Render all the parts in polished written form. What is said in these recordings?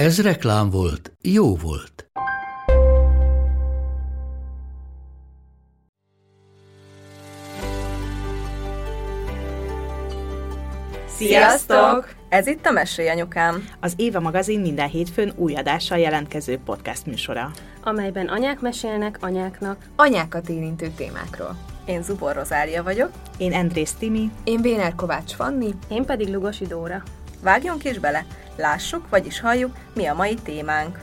Ez reklám volt, jó volt. Sziasztok! Ez itt a Mesélj anyukám, az Éva magazin minden hétfőn új adással jelentkező podcast műsora, amelyben anyák mesélnek anyáknak anyákat érintő témákról. Én Zubor Rozália vagyok. Én András Timi. Én Bénér Kovács Fanni. Én pedig Lugosi Dóra. Vágjunk is bele! Lássuk, vagyis halljuk, mi a mai témánk.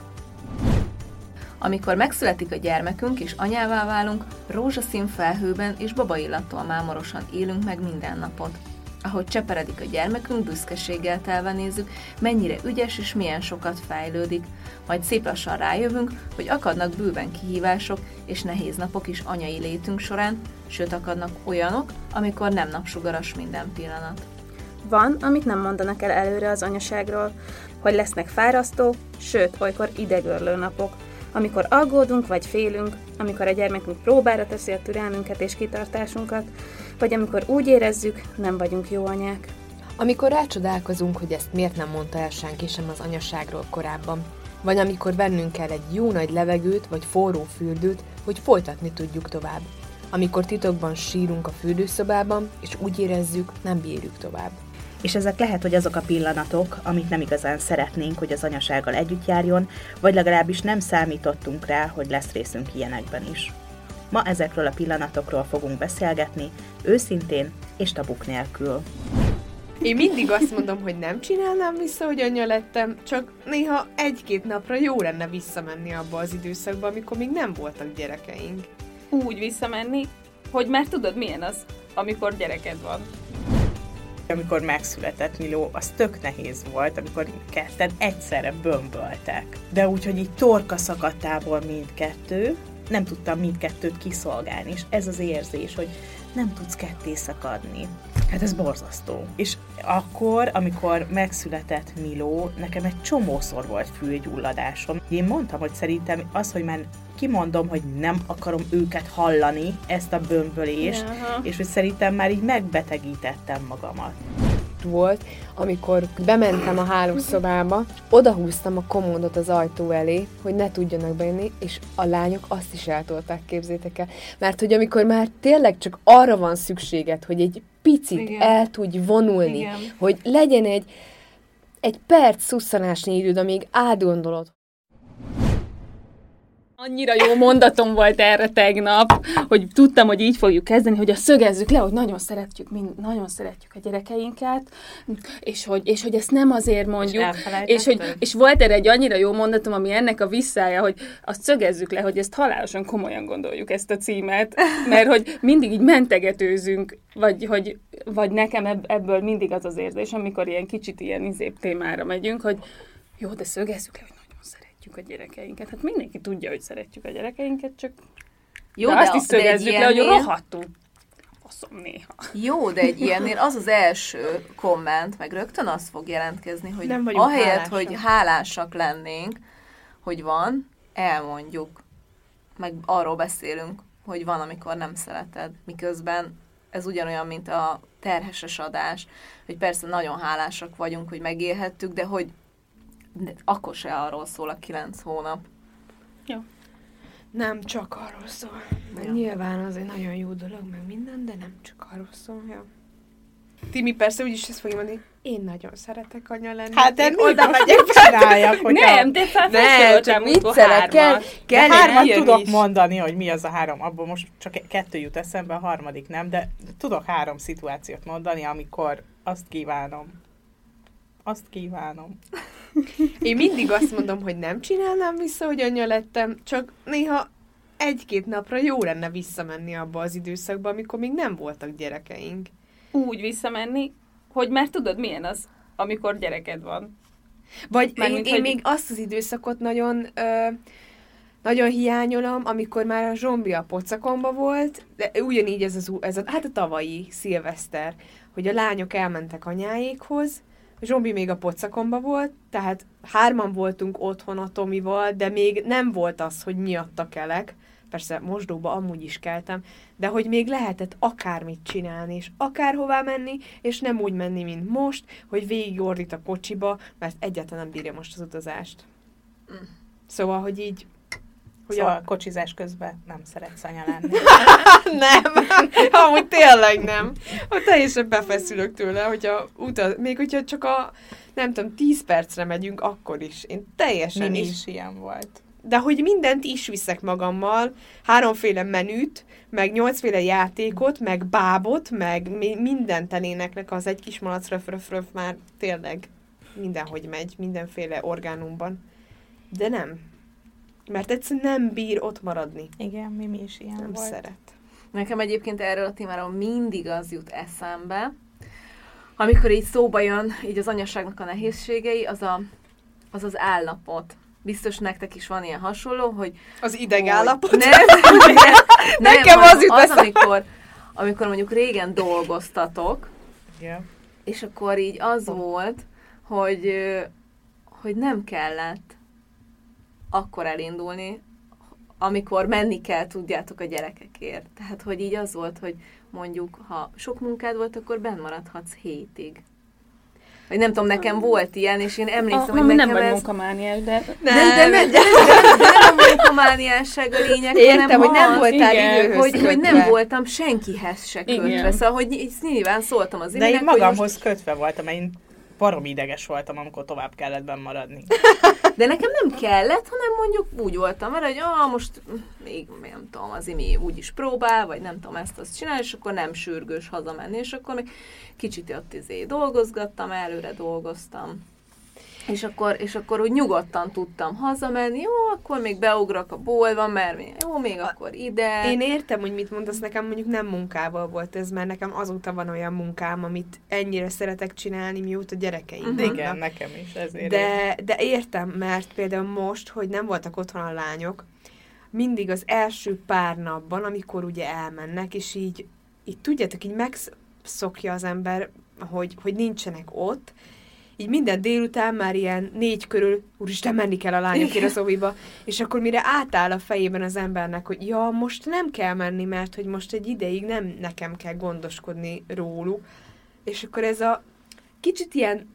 Amikor megszületik a gyermekünk és anyává válunk, rózsaszín felhőben és babaillattal mámorosan élünk meg minden napot. Ahogy cseperedik a gyermekünk, büszkeséggel telve nézzük, mennyire ügyes és milyen sokat fejlődik. Majd szép lassan rájövünk, hogy akadnak bőven kihívások és nehéz napok is anyai létünk során, sőt akadnak olyanok, amikor nem napsugaras minden pillanat. Van, amit nem mondanak el előre az anyaságról, hogy lesznek fárasztó, sőt, olykor idegörlő napok, amikor aggódunk vagy félünk, amikor a gyermekünk próbára teszi a türelmünket és kitartásunkat, vagy amikor úgy érezzük, nem vagyunk jó anyák. Amikor rácsodálkozunk, hogy ezt miért nem mondta el senki sem az anyaságról korábban, vagy amikor vennünk kell egy jó nagy levegőt vagy forró fürdőt, hogy folytatni tudjuk tovább. Amikor titokban sírunk a fürdőszobában, és úgy érezzük, nem bírjuk tovább. És ezek lehet, hogy azok a pillanatok, amit nem igazán szeretnénk, hogy az anyasággal együtt járjon, vagy legalábbis nem számítottunk rá, hogy lesz részünk ilyenekben is. Ma ezekről a pillanatokról fogunk beszélgetni, őszintén és tabuk nélkül. Én mindig azt mondom, hogy nem csinálnám vissza, hogy anya lettem, csak néha egy-két napra jó lenne visszamenni abba az időszakba, amikor még nem voltak gyerekeink. Úgy visszamenni, hogy már tudod, milyen az, amikor gyereked van. Amikor megszületett Miló, az tök nehéz volt, amikor ketten egyszerre bömböltek. De úgyhogy így torka szakadtából mindkettő, nem tudtam mindkettőt kiszolgálni, és ez az érzés, hogy nem tudsz ketté szakadni. Hát ez borzasztó. És akkor, amikor megszületett Miló, nekem egy csomószor volt fülgyulladásom. Én mondtam, hogy szerintem az, hogy már kimondom, hogy nem akarom őket hallani, ezt a bömbölést, és hogy szerintem már így megbetegítettem magamat. Volt, amikor bementem a hálószobába, odahúztam a komódot az ajtó elé, hogy ne tudjanak bejönni, és a lányok azt is eltolták, képzétek el. Mert hogy amikor már tényleg csak arra van szükséged, hogy egy picit igen. el tudj vonulni, igen. hogy legyen egy perc szusszanásnyi időd, amíg átgondolod. Annyira jó mondatom volt erre tegnap, hogy tudtam, hogy így fogjuk kezdeni, hogy a szögezzük le, hogy nagyon szeretjük a gyerekeinket, és hogy ezt nem azért mondjuk, és volt erre egy annyira jó mondatom, ami ennek a visszája, hogy azt szögezzük le, hogy ezt halálosan komolyan gondoljuk, ezt a címet, mert hogy mindig így mentegetőzünk, vagy nekem ebből mindig az az érzés, amikor ilyen kicsit ilyen izébb témára megyünk, hogy jó, de szögezzük le, hogy a gyerekeinket. Hát mindenki tudja, hogy szeretjük a gyerekeinket, csak jó, de azt is szögezzük le, hogy rohadtul faszom néha. Jó, de egy ilyennél az az első komment, meg rögtön az fog jelentkezni, hogy ahelyett, hálásak. Hogy hálásak lennénk, hogy van, elmondjuk. Meg arról beszélünk, hogy van, amikor nem szereted. Miközben ez ugyanolyan, mint a terheses adás, hogy persze nagyon hálásak vagyunk, hogy megélhettük, de hogy akkor se arról szól a 9 hónap. Jó. Nem csak arról szól. Ja. Nyilván az egy nagyon jó dolog, meg minden, de nem csak arról szól. Ja. Timi persze úgyis ezt fogja mondani. Én nagyon szeretek anya lenni. Hát én oda megyek, csináljak, hogy nem, de felfelszoroltam útból 3-at. Kell 3-at tudok mondani, hogy mi az a 3, abból most csak 2 jut eszembe, a 3. nem, de tudok 3 szituációt mondani, amikor azt kívánom. Azt kívánom. Én mindig azt mondom, hogy nem csinálnám vissza, hogy anya lettem, csak néha egy-két napra jó lenne visszamenni abba az időszakba, amikor még nem voltak gyerekeink. Úgy visszamenni, hogy már tudod, milyen az, amikor gyereked van. Vagy én még azt az időszakot nagyon... nagyon hiányolom, amikor már a Zsombi a pocakomba volt, de ugyanígy ez a tavalyi szilveszter, hogy a lányok elmentek anyáékhoz, a Zsombi még a pocakomba volt, tehát hárman voltunk otthon a Tomival, de még nem volt az, hogy miatta kelek, persze mosdóba amúgy is keltem, de hogy még lehetett akármit csinálni, és akárhová menni, és nem úgy menni, mint most, hogy végigordít a kocsiba, mert egyáltalán nem bírja most az utazást. Szóval, hogy így... Szóval kocsizás közben nem szeretsz anya lenni. Nem, amúgy tényleg nem. Teljesen befeszülök tőle, hogyha még hogyha csak a, nem tudom, 10 percre megyünk, akkor is. Én teljesen Mimi is ilyen volt. De hogy mindent is viszek magammal, 3 menüt, meg 8 játékot, meg bábot, meg mindent eléneklek, az egy kis malac röf már tényleg mindenhogy megy, mindenféle orgánumban. De nem. Mert egyszerűen nem bír ott maradni. Igen, Mimi is ilyen nem volt. Szeret. Nekem egyébként erről a témáról mindig az jut eszembe, amikor így szóba jön így az anyaságnak a nehézségei, az állapot. Biztos nektek is van ilyen hasonló, hogy... Az idegállapot? Nem, nekem az jut eszembe. Amikor mondjuk régen dolgoztatok, yeah. És akkor így az volt, hogy nem kellett akkor elindulni, amikor menni kell, tudjátok, a gyerekekért. Tehát, hogy így az volt, hogy mondjuk, ha sok munkád volt, akkor benn maradhatsz 7-ig. Vagy nem tudom, nekem volt ilyen, és én emlékszem, hogy nekem ez... Nem vagy munkamániás, de... Nem a munkamániásság a lényeg, hanem hogy nem voltál időhöz, hogy nem voltam senkihez se kötve. Szóval, hogy nyilván szóltam az Iminek, hogy de én magamhoz kötve voltam, én barom ideges voltam, amikor tovább kellett benn maradni. De nekem nem kellett, hanem mondjuk úgy voltam vele, hogy most még nem tudom, az Imi úgyis próbál, vagy nem tudom, ezt-azt csinál, és akkor nem sürgős hazamenni, és akkor még kicsit ott dolgozgattam, előre dolgoztam. És akkor úgy nyugodtan tudtam hazamenni, akkor még beugrak a boltba, mert még akkor ide. Én értem, hogy mit mondasz, nekem mondjuk nem munkával volt ez, mert nekem azóta van olyan munkám, amit ennyire szeretek csinálni, mióta gyerekeim vannak. Igen, nekem is ezért. De értem, mert például most, hogy nem voltak otthon a lányok, mindig az első pár napban, amikor ugye elmennek, és így tudjátok, így megszokja az ember, hogy nincsenek ott, így minden délután már ilyen 4 körül, úristen, menni kell a lányokért az óviba, és akkor mire átáll a fejében az embernek, hogy ja, most nem kell menni, mert hogy most egy ideig nem nekem kell gondoskodni róluk, és akkor ez a kicsit ilyen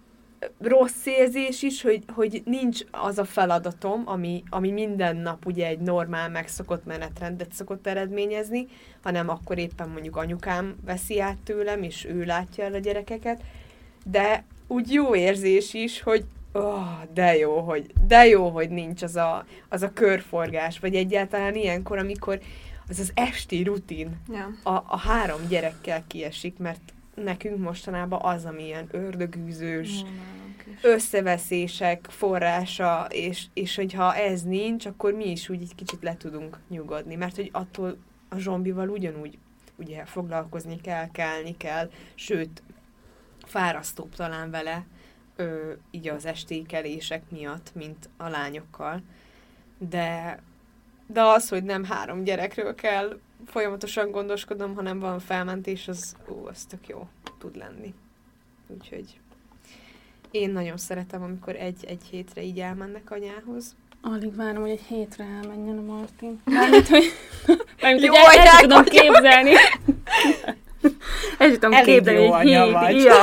rossz érzés is, hogy nincs az a feladatom, ami minden nap ugye egy normál megszokott menetrendet szokott eredményezni, hanem akkor éppen mondjuk anyukám veszi át tőlem, és ő látja el a gyerekeket, de úgy jó érzés is, hogy de jó, hogy nincs az a körforgás, vagy egyáltalán ilyenkor, amikor az esti rutin a 3 gyerekkel kiesik, mert nekünk mostanában az, ami ilyen ördögűzős, összeveszések forrása, és hogyha ez nincs, akkor mi is úgy egy kicsit le tudunk nyugodni, mert hogy attól a Zsombival ugyanúgy ugye foglalkozni kell, kelni kell, sőt, fárasztóbb talán vele így az estékelések miatt, mint a lányokkal. De az, hogy nem 3 gyerekről kell folyamatosan gondoskodnom, hanem van felmentés, az tök jó tud lenni. Úgyhogy én nagyon szeretem, amikor egy hétre így elmennek anyához. Alig várom, hogy egy hétre elmenjen a Martin. Mármint, hogy el tudom képzelni. El tudom képzelni, hogy 7-ig. Ja.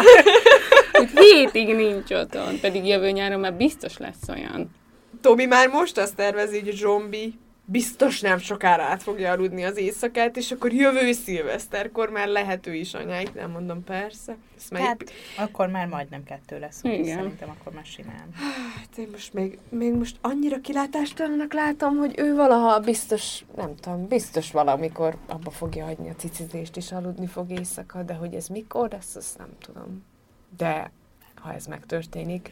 7-ig nincs otthon, pedig jövő nyáron már biztos lesz olyan. Tomi már most azt tervezi, hogy Zsombi biztos nem sokára át fogja aludni az éjszakát, és akkor jövő szilveszterkor már lehető is anyáig, nem mondom, persze. Hát, akkor már majdnem 2 lesz, úgy szerintem akkor már simán. Hát én most még most annyira kilátástalannak látom, hogy ő valaha biztos valamikor abba fogja hagyni a cicizést, és aludni fog éjszaka, de hogy ez mikor lesz, azt nem tudom. De ha ez megtörténik...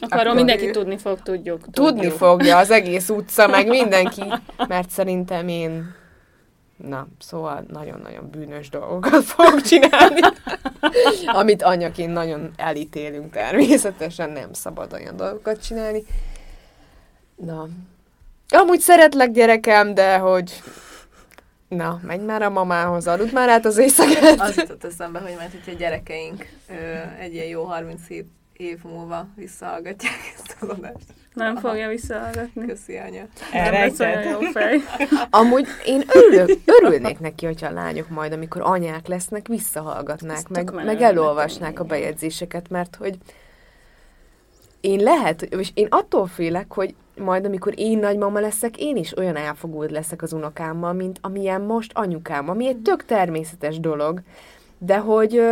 Akkor mindenki tudni fog, tudjuk. Tudni fogja az egész utca, meg mindenki, mert szerintem én Na, szóval nagyon-nagyon bűnös dolgokat fogok csinálni, amit anyaként nagyon elítélünk természetesen, nem szabad olyan dolgokat csinálni. Na, amúgy szeretlek gyerekem, de hogy... Na, menj már a mamához, aludd már át az éjszakát. Az jutott eszembe, hogy majd, hogyha gyerekeink egy ilyen jó 37 év múlva visszahallgatják ezt az adást. Nem fogja visszahallgatni. Köszi, anya. Elrejtett. Amúgy én örülnék neki, hogyha a lányok majd, amikor anyák lesznek, visszahallgatnák, meg elolvasnák a bejegyzéseket, mert hogy én lehet, és én attól félek, hogy majd amikor én nagymama leszek, én is olyan elfogult leszek az unokámmal, mint amilyen most anyukám, ami egy tök természetes dolog, de hogy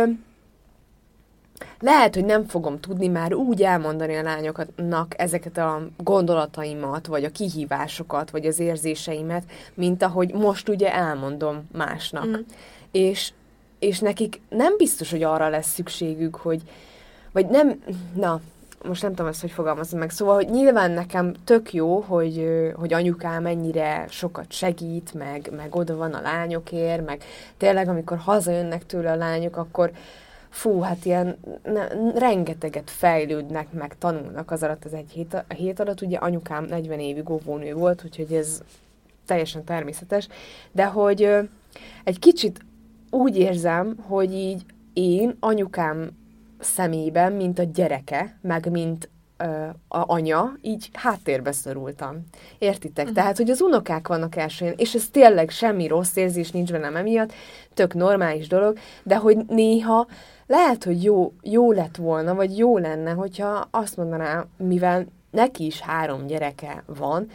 lehet, hogy nem fogom tudni már úgy elmondani a lányoknak ezeket a gondolataimat, vagy a kihívásokat, vagy az érzéseimet, mint ahogy most ugye elmondom másnak. Mm. És nekik nem biztos, hogy arra lesz szükségük, hogy... Vagy nem... Na... Most nem tudom ezt, hogy fogalmazom meg. Szóval, hogy nyilván nekem tök jó, hogy anyukám ennyire sokat segít, meg oda van a lányokért, meg tényleg, amikor hazajönnek tőle a lányok, akkor fú, hát ilyen rengeteget fejlődnek, meg tanulnak az alatt az egy hét alatt. Ugye anyukám 40 évig óvónő volt, úgyhogy ez teljesen természetes. De hogy egy kicsit úgy érzem, hogy így én anyukám szemében, mint a gyereke, meg mint a anya, így háttérbe szorultam. Értitek? Uh-huh. Tehát, hogy az unokák vannak elsőjén, és ez tényleg semmi rossz érzés nincs velem emiatt, tök normális dolog, de hogy néha lehet, hogy jó lett volna, vagy jó lenne, hogyha azt mondaná, mivel neki is 3 gyereke van,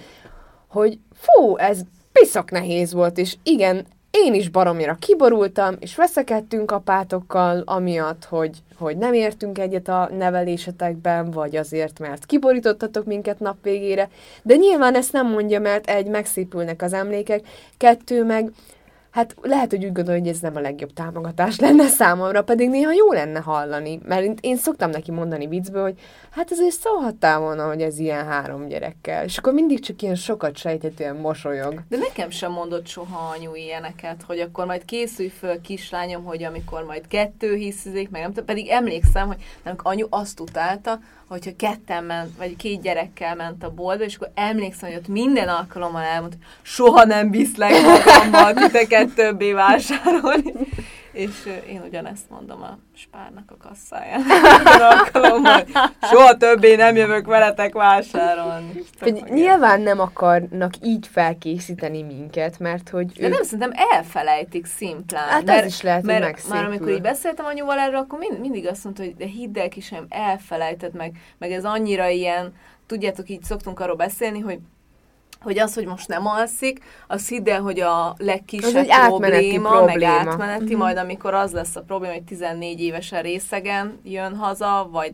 hogy fú, ez piszak nehéz volt, és igen, én is baromira kiborultam, és veszekedtünk apátokkal, amiatt, hogy nem értünk egyet a nevelésetekben, vagy azért, mert kiborítottatok minket nap végére. De nyilván ezt nem mondja, mert egy, megszépülnek az emlékek, 2, meg hát lehet, hogy úgy gondolja, hogy ez nem a legjobb támogatás lenne számomra, pedig néha jó lenne hallani, mert én szoktam neki mondani viccből, hogy hát azért szólhattál volna, hogy ez ilyen 3 gyerekkel, és akkor mindig csak ilyen sokat sejthetően mosolyog. De nekem sem mondott soha anyu ilyeneket, hogy akkor majd készülj föl, kislányom, hogy amikor majd 2 hiszizik, meg nem tudom, pedig emlékszem, hogy nem, anyu azt utálta, hogyha 2-en ment, vagy 2 gyerekkel ment a boltba, és akkor emlékszem, hogy ott minden alkalommal elmondta, soha nem viszlek magammal titeket többé vásárolni. És én ugyanezt mondom a Spárnak a kasszáján. Alkalommal, soha többé nem jövök veletek vásárolni. Nyilván nem akarnak így felkészíteni minket, mert hogy... De nem, szerintem elfelejtik szimplán. Hát ez is lehet, hogy megszépül. Már amikor így beszéltem anyuval erről, akkor mindig azt mondta, hogy de hidd el, kisem, elfelejtett meg ez annyira ilyen, tudjátok, így szoktunk arról beszélni, hogy az, hogy most nem alszik, az hidd el, hogy a legkisebb probléma, meg átmeneti, uh-huh. Majd amikor az lesz a probléma, hogy 14 évesen részegen jön haza, vagy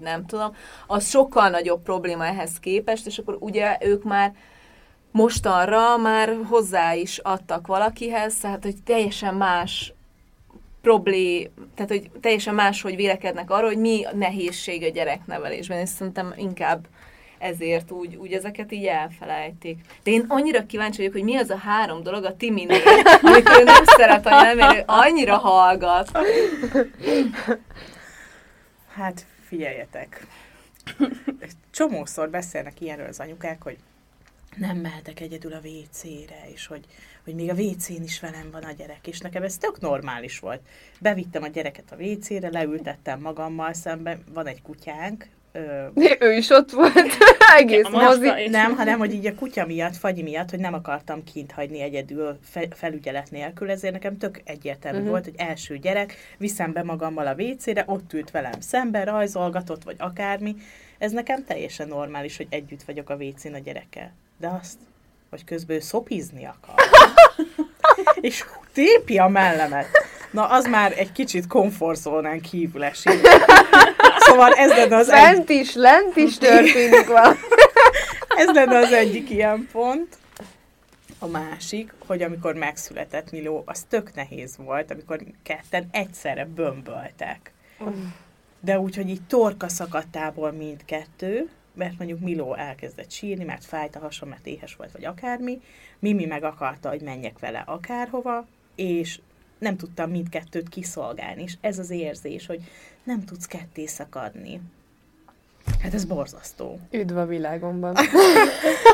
nem tudom, az sokkal nagyobb probléma ehhez képest, és akkor ugye ők már mostanra már hozzá is adtak valakihez, tehát hogy teljesen más tehát hogy teljesen máshogy vélekednek arról, hogy mi a nehézség a gyereknevelésben, és szerintem inkább ezért úgy ezeket így elfelejtik. De én annyira kíváncsi vagyok, hogy mi az a 3 dolog a Timinél, amit ő nem szeret, mert ő annyira hallgat. Hát figyeljetek. Csomószor beszélnek ilyenről az anyukák, hogy nem mehetek egyedül a WC-re, és hogy még a WC-n is velem van a gyerek, és nekem ez tök normális volt. Bevittem a gyereket a WC-re, leültettem magammal szemben, van egy kutyánk, ő is ott volt, egész mozi. Nem, hanem, hogy így a kutya miatt, Fagyi miatt, hogy nem akartam kint hagyni egyedül felügyelet nélkül, ezért nekem tök egyértelmű volt, hogy első gyerek, viszem be magammal a WC-re, ott ült velem szemben, rajzolgatott, vagy akármi. Ez nekem teljesen normális, hogy együtt vagyok a WC-n a gyerekkel. De azt, hogy közben ő szopizni akar. És tépi a mellemet. Na, az már egy kicsit komfortzónán kívül esik. Szóval ez lenne az lent is történik valami. Ez lenne az egyik ilyen pont. A másik, hogy amikor megszületett Miló, az tök nehéz volt, amikor 2-en egyszerre bömböltek. De úgyhogy így torka szakadtából mindkettő, mert mondjuk Miló elkezdett sírni, mert fájt a hasa, mert éhes volt, vagy akármi. Mimi meg akarta, hogy menjek vele akárhova, és nem tudtam mindkettőt kiszolgálni, és ez az érzés, hogy nem tudsz ketté szakadni. Hát ez borzasztó. Üdv a világomban.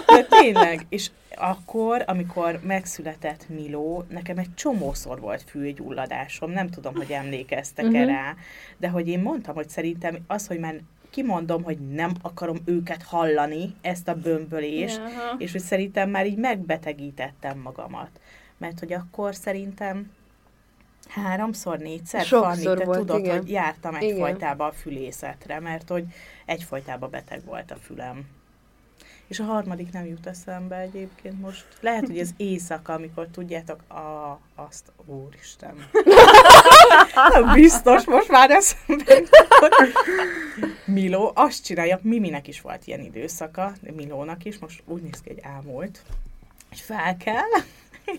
De tényleg, és akkor, amikor megszületett Miló, nekem egy csomószor volt fülgyulladásom, nem tudom, hogy emlékeztek-e rá, de hogy én mondtam, hogy szerintem az, hogy már kimondom, hogy nem akarom őket hallani, ezt a bömbölést, és hogy szerintem már így megbetegítettem magamat. Mert hogy akkor szerintem 3-4-szer, Fanni, te volt, tudod, igen, hogy jártam egyfolytában a fülészetre, mert hogy egyfolytában beteg volt a fülem. És a harmadik nem jut eszembe egyébként most. Lehet, hogy az éjszaka, amikor tudjátok, azt, úristen. Nem biztos, most már eszembe. Miló azt csinálja, Miminek is volt ilyen időszaka, Milónak is, most úgy néz ki, hogy ámult, hogy fel kell,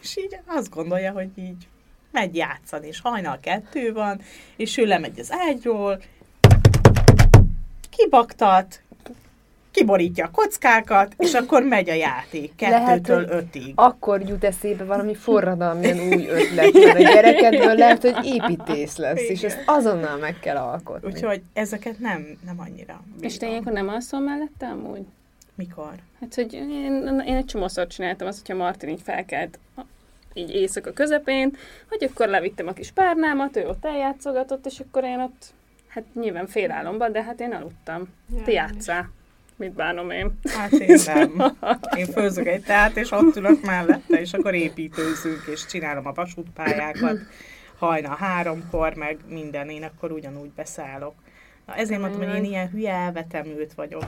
és így azt gondolja, hogy így megy játszani, és hajnal 2 van, és ő lemegy az ágyról, kibaktat, kiborítja a kockákat, és akkor megy a játék 2-től 5-ig. Akkor jut eszébe valami forradalmian új ötlet, mert a gyerekedből lehet, hogy építész lesz, és ezt azonnal meg kell alkotni. Úgyhogy ezeket nem annyira bírom. És te ilyenkor nem alszol mellettem úgy? Mikor? Hát, hogy én egy csomószor csináltam azt, hogyha Martin így felkelt így éjszaka közepén, hogy akkor levittem a kis párnámat, ő ott eljátszogatott, és akkor én ott, hát nyilván félálomban, de hát én aludtam. Ja, te játsszál. Mit bánom én? Hát én nem. Én főzök egy teát, és ott ülök mellette, és akkor építőzünk, és csinálom a vasútpályákat, hajna 3-kor, meg minden, én akkor ugyanúgy beszállok. Na, ezért mondtam, hogy én ilyen hülye elvetemült vagyok.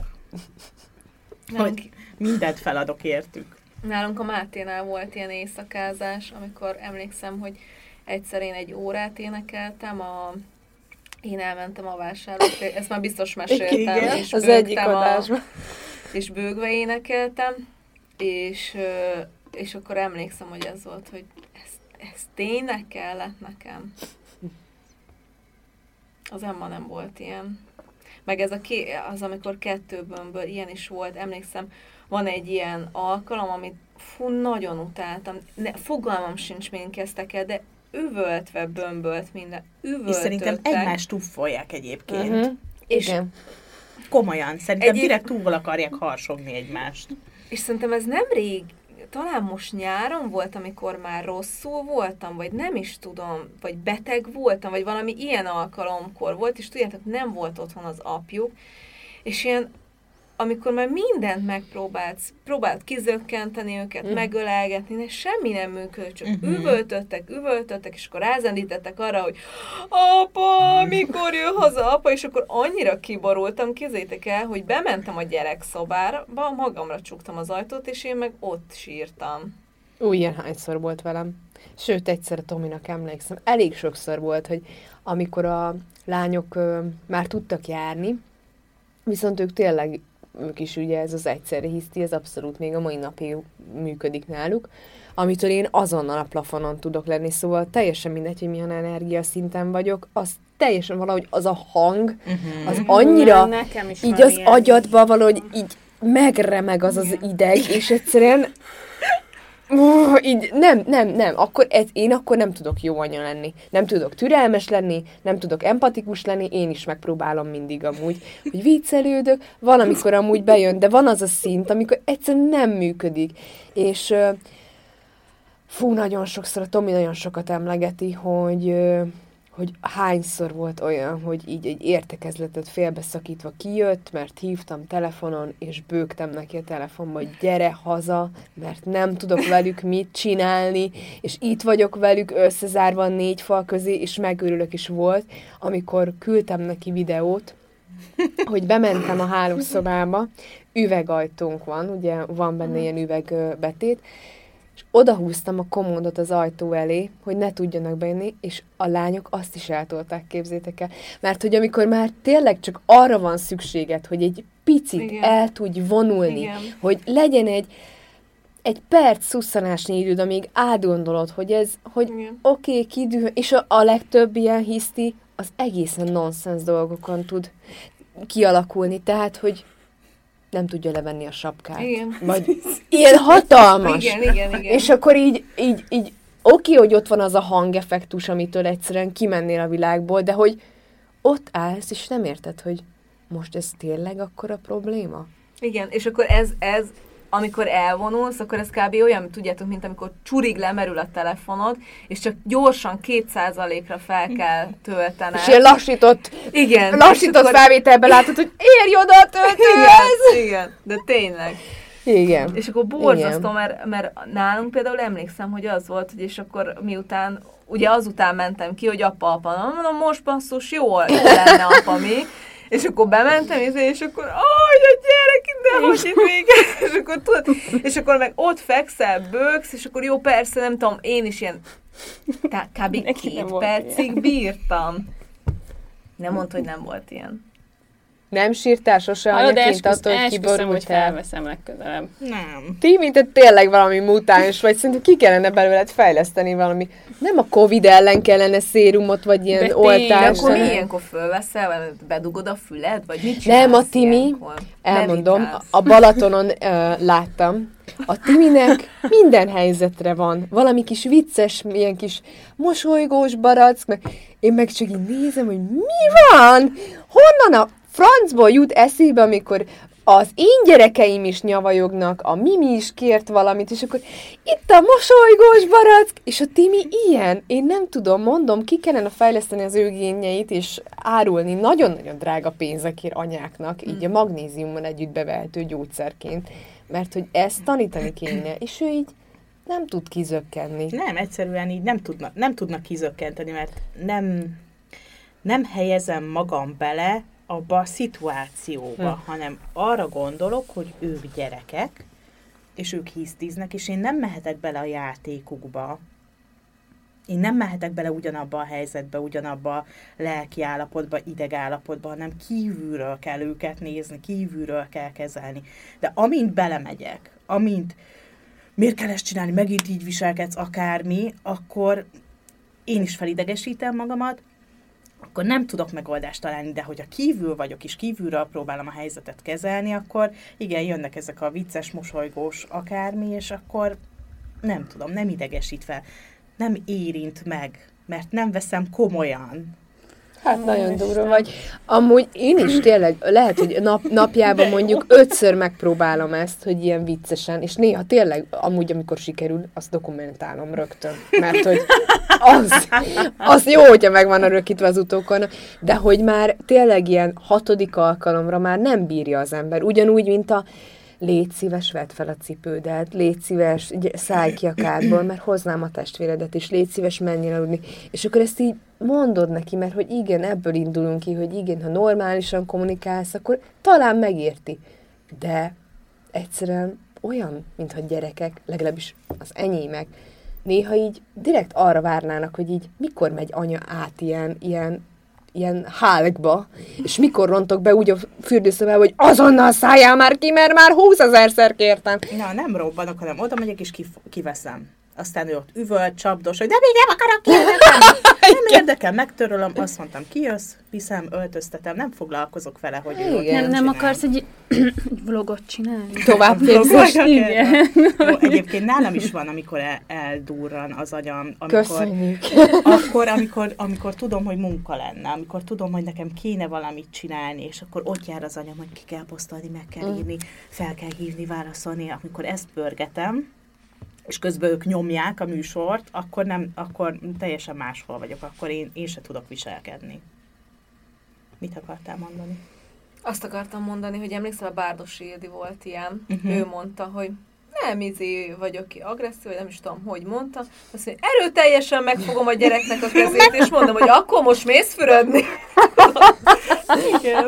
Hogy mindent feladok értük. Nálunk a Máténál volt ilyen éjszakázás, amikor emlékszem, hogy egyszer én 1 órát énekeltem, én elmentem a vásárlótérre, ezt már biztos meséltem, igen, és az egyik adásban. És bőgve énekeltem, és akkor emlékszem, hogy ez volt, hogy ez tényleg kellett nekem. Az Emma nem volt ilyen. Meg ez az, amikor 2 bömböl ilyen is volt, emlékszem, van egy ilyen alkalom, amit nagyon utáltam. Fogalmam sincs, mint kezdtek el, de üvöltve, bömbölt minden. És szerintem egymást tuffolják egyébként. És igen. Komolyan, szerintem direkt túl akarják harsogni egymást. És szerintem ez nemrég, talán most nyáron volt, amikor már rosszul voltam, vagy nem is tudom, vagy beteg voltam, vagy valami ilyen alkalomkor volt, és tudjátok, nem volt otthon az apjuk, és ilyen, amikor már mindent próbált kizökkenteni őket, megölelgetni, de semmi nem működött, csak üvöltöttek, és akkor rázendítettek arra, hogy apa, mikor jön haza, apa, és akkor annyira kiborultam, képzeljétek el, hogy bementem a gyerekszobába, magamra csuktam az ajtót, és én meg ott sírtam. Új, ilyen hányszor volt velem. Sőt, egyszer a Tominak emlékszem, elég sokszor volt, hogy amikor a lányok már tudtak járni, viszont ők is ugye ez az egyszerre hiszti, ez abszolút még a mai napig működik náluk, amitől én azonnal a plafonon tudok lenni, szóval teljesen mindegy, hogy milyen energiaszinten vagyok, az teljesen valahogy az a hang, az annyira így az agyadba valahogy így megremeg az az ideg, és egyszerűen így nem, akkor én akkor nem tudok jó anya lenni, nem tudok türelmes lenni, nem tudok empatikus lenni, én is megpróbálom mindig amúgy, hogy viccelődök, van, amikor amúgy bejön, de van az a szint, amikor egyszerűen nem működik, és nagyon sokszor, a Tomi nagyon sokat emlegeti, hogy hányszor volt olyan, hogy így egy értekezletet félbeszakítva kijött, mert hívtam telefonon, és bőgtem neki a telefonba, hogy gyere haza, mert nem tudok velük mit csinálni, és itt vagyok velük összezárva 4 fal közé, és megőrülök is volt, amikor küldtem neki videót, hogy bementem a hálószobába, üvegajtónk van, ugye van benne ilyen üvegbetét, és odahúztam a komódot az ajtó elé, hogy ne tudjanak bejönni, és a lányok azt is eltolták, képzétek el. Mert hogy amikor már tényleg csak arra van szükséged, hogy egy picit el tudj vonulni, hogy legyen egy perc szusszanásnyi időd, amíg átgondolod, hogy oké, kidühöl, és a legtöbb ilyen hiszti az egészen nonsens dolgokon tud kialakulni, tehát, hogy nem tudja levenni a sapkát. Igen. Vagy ilyen hatalmas. Igen. És akkor így oké, hogy ott van az a hangeffektus, amitől egyszerűen kimennél a világból, de hogy ott állsz, és nem érted, hogy most ez tényleg akkora probléma? Igen, és akkor ez amikor elvonulsz, akkor ez kb. Olyan, tudjátok, mint amikor csurig lemerül a telefonod, és csak gyorsan 2%-ra fel kell töltened. És ilyen lassított felvételben látod, hogy érj oda a töltőhöz! Igen, de tényleg. Igen. És akkor borzasztó, mert nálunk például emlékszem, hogy az volt, hogy és akkor miután, ugye azután mentem ki, hogy apa, mondom, most basszus, jó lenne apa mi. És akkor bementem, és akkor, a gyerek, de hogy itt vége, és akkor meg ott fekszel, bőksz, és akkor jó, persze, nem tudom, én is ilyen kb. 2 percig bírtam. Nem mondta, hogy nem volt ilyen. Nem sírtál sose anyaként attól, hogy kiborultál? Hogy felveszem legközelebb. Nem. Timi, te tényleg valami mutáns vagy, szerintem ki kellene belőled fejleszteni valami. Nem a Covid ellen kellene szérumot, vagy ilyen oltást. De akkor ilyenkor fölveszel, bedugod a füled, vagy mit csinálsz? Nem, a Timi, ilyenkor? Elmondom, a Balatonon láttam. A Timinek minden helyzetre van. Valami kis vicces, ilyen kis mosolygós barack. Én meg csak így nézem, hogy mi van? Honnan francból jut eszébe, amikor az én gyerekeim is nyavajognak, a Mimi is kért valamit, és akkor itt a mosolygós barack, és a Timi ilyen. Én nem tudom, mondom, ki kellene fejleszteni az ő génjeit, és árulni nagyon-nagyon drága pénzekért anyáknak, így a magnéziummal együtt bevehető gyógyszerként, mert hogy ezt tanítani kéne, és ő így nem tud kizökkenni. Nem, egyszerűen így nem tudnak kizökkenteni, mert nem helyezem magam bele abba a szituációba, hanem arra gondolok, hogy ők gyerekek, és ők hisztiznek, és én nem mehetek bele a játékukba. Én nem mehetek bele ugyanabba a helyzetbe, ugyanabba a lelki állapotba, ideg állapotba, hanem kívülről kell őket nézni, kívülről kell kezelni. De amint belemegyek, amint miért kell ezt csinálni, megint így viselkedsz akármi, akkor én is felidegesítem magamat, akkor nem tudok megoldást találni, de hogyha kívül vagyok, és kívülről próbálom a helyzetet kezelni, akkor igen, jönnek ezek a vicces, mosolygós akármi, és akkor nem tudom, nem idegesít fel, nem érint meg, mert nem veszem komolyan. Hát nagyon durva vagy. Amúgy én is tényleg, lehet, hogy napjában mondjuk 5-ször megpróbálom ezt, hogy ilyen viccesen, és néha tényleg, amúgy amikor sikerül, azt dokumentálom rögtön, mert hogy az jó, hogyha megvan örökítve az utókon, de hogy már tényleg ilyen 6. alkalomra már nem bírja az ember. Ugyanúgy, mint a légy szíves, vedd fel a cipődet, légy szíves, szállj ki a kádból, mert hoznám a testvéredet is, légy szíves, menjél aludni. És akkor ezt így mondod neki, mert hogy igen, ebből indulunk ki, hogy igen, ha normálisan kommunikálsz, akkor talán megérti. De egyszerűen olyan, mintha gyerekek, legalábbis az enyémek, néha így direkt arra várnának, hogy így mikor megy anya át ilyen hálkba, és mikor rontok be úgy a fürdőszobába, hogy azonnal szálljál már ki, mert már 20 000-szer kértem. Na, nem robbanok, hanem oda megyek és kiveszem. Aztán ő ott üvölt, csapdos, hogy de még nem akarok kiérdekelni. Nem érdekel, megtörölöm, azt mondtam, kijössz, viszem, öltöztetem, nem foglalkozok vele, hogy ő ott nem akarsz egy vlogot csinálni? Továbbképzést, igen. Jó, egyébként nálam is van, amikor eldurran az agyam. Köszönjük. Akkor, amikor tudom, hogy munka lenne, amikor tudom, hogy nekem kéne valamit csinálni, és akkor ott jár az agyam, hogy ki kell posztolni, meg kell írni, fel kell hívni, válaszolni, amikor ezt pörgetem, és közben ők nyomják a műsort, akkor teljesen máshol vagyok, akkor én se tudok viselkedni. Mit akartál mondani? Azt akartam mondani, hogy emlékszel, a Bárdos Érdi volt ilyen, ő mondta, hogy nem vagyok ki agresszív, vagy nem is tudom, hogy mondta, azt mondja, erőteljesen megfogom a gyereknek a kezét, és mondom, hogy akkor most mész fürödni. Igen.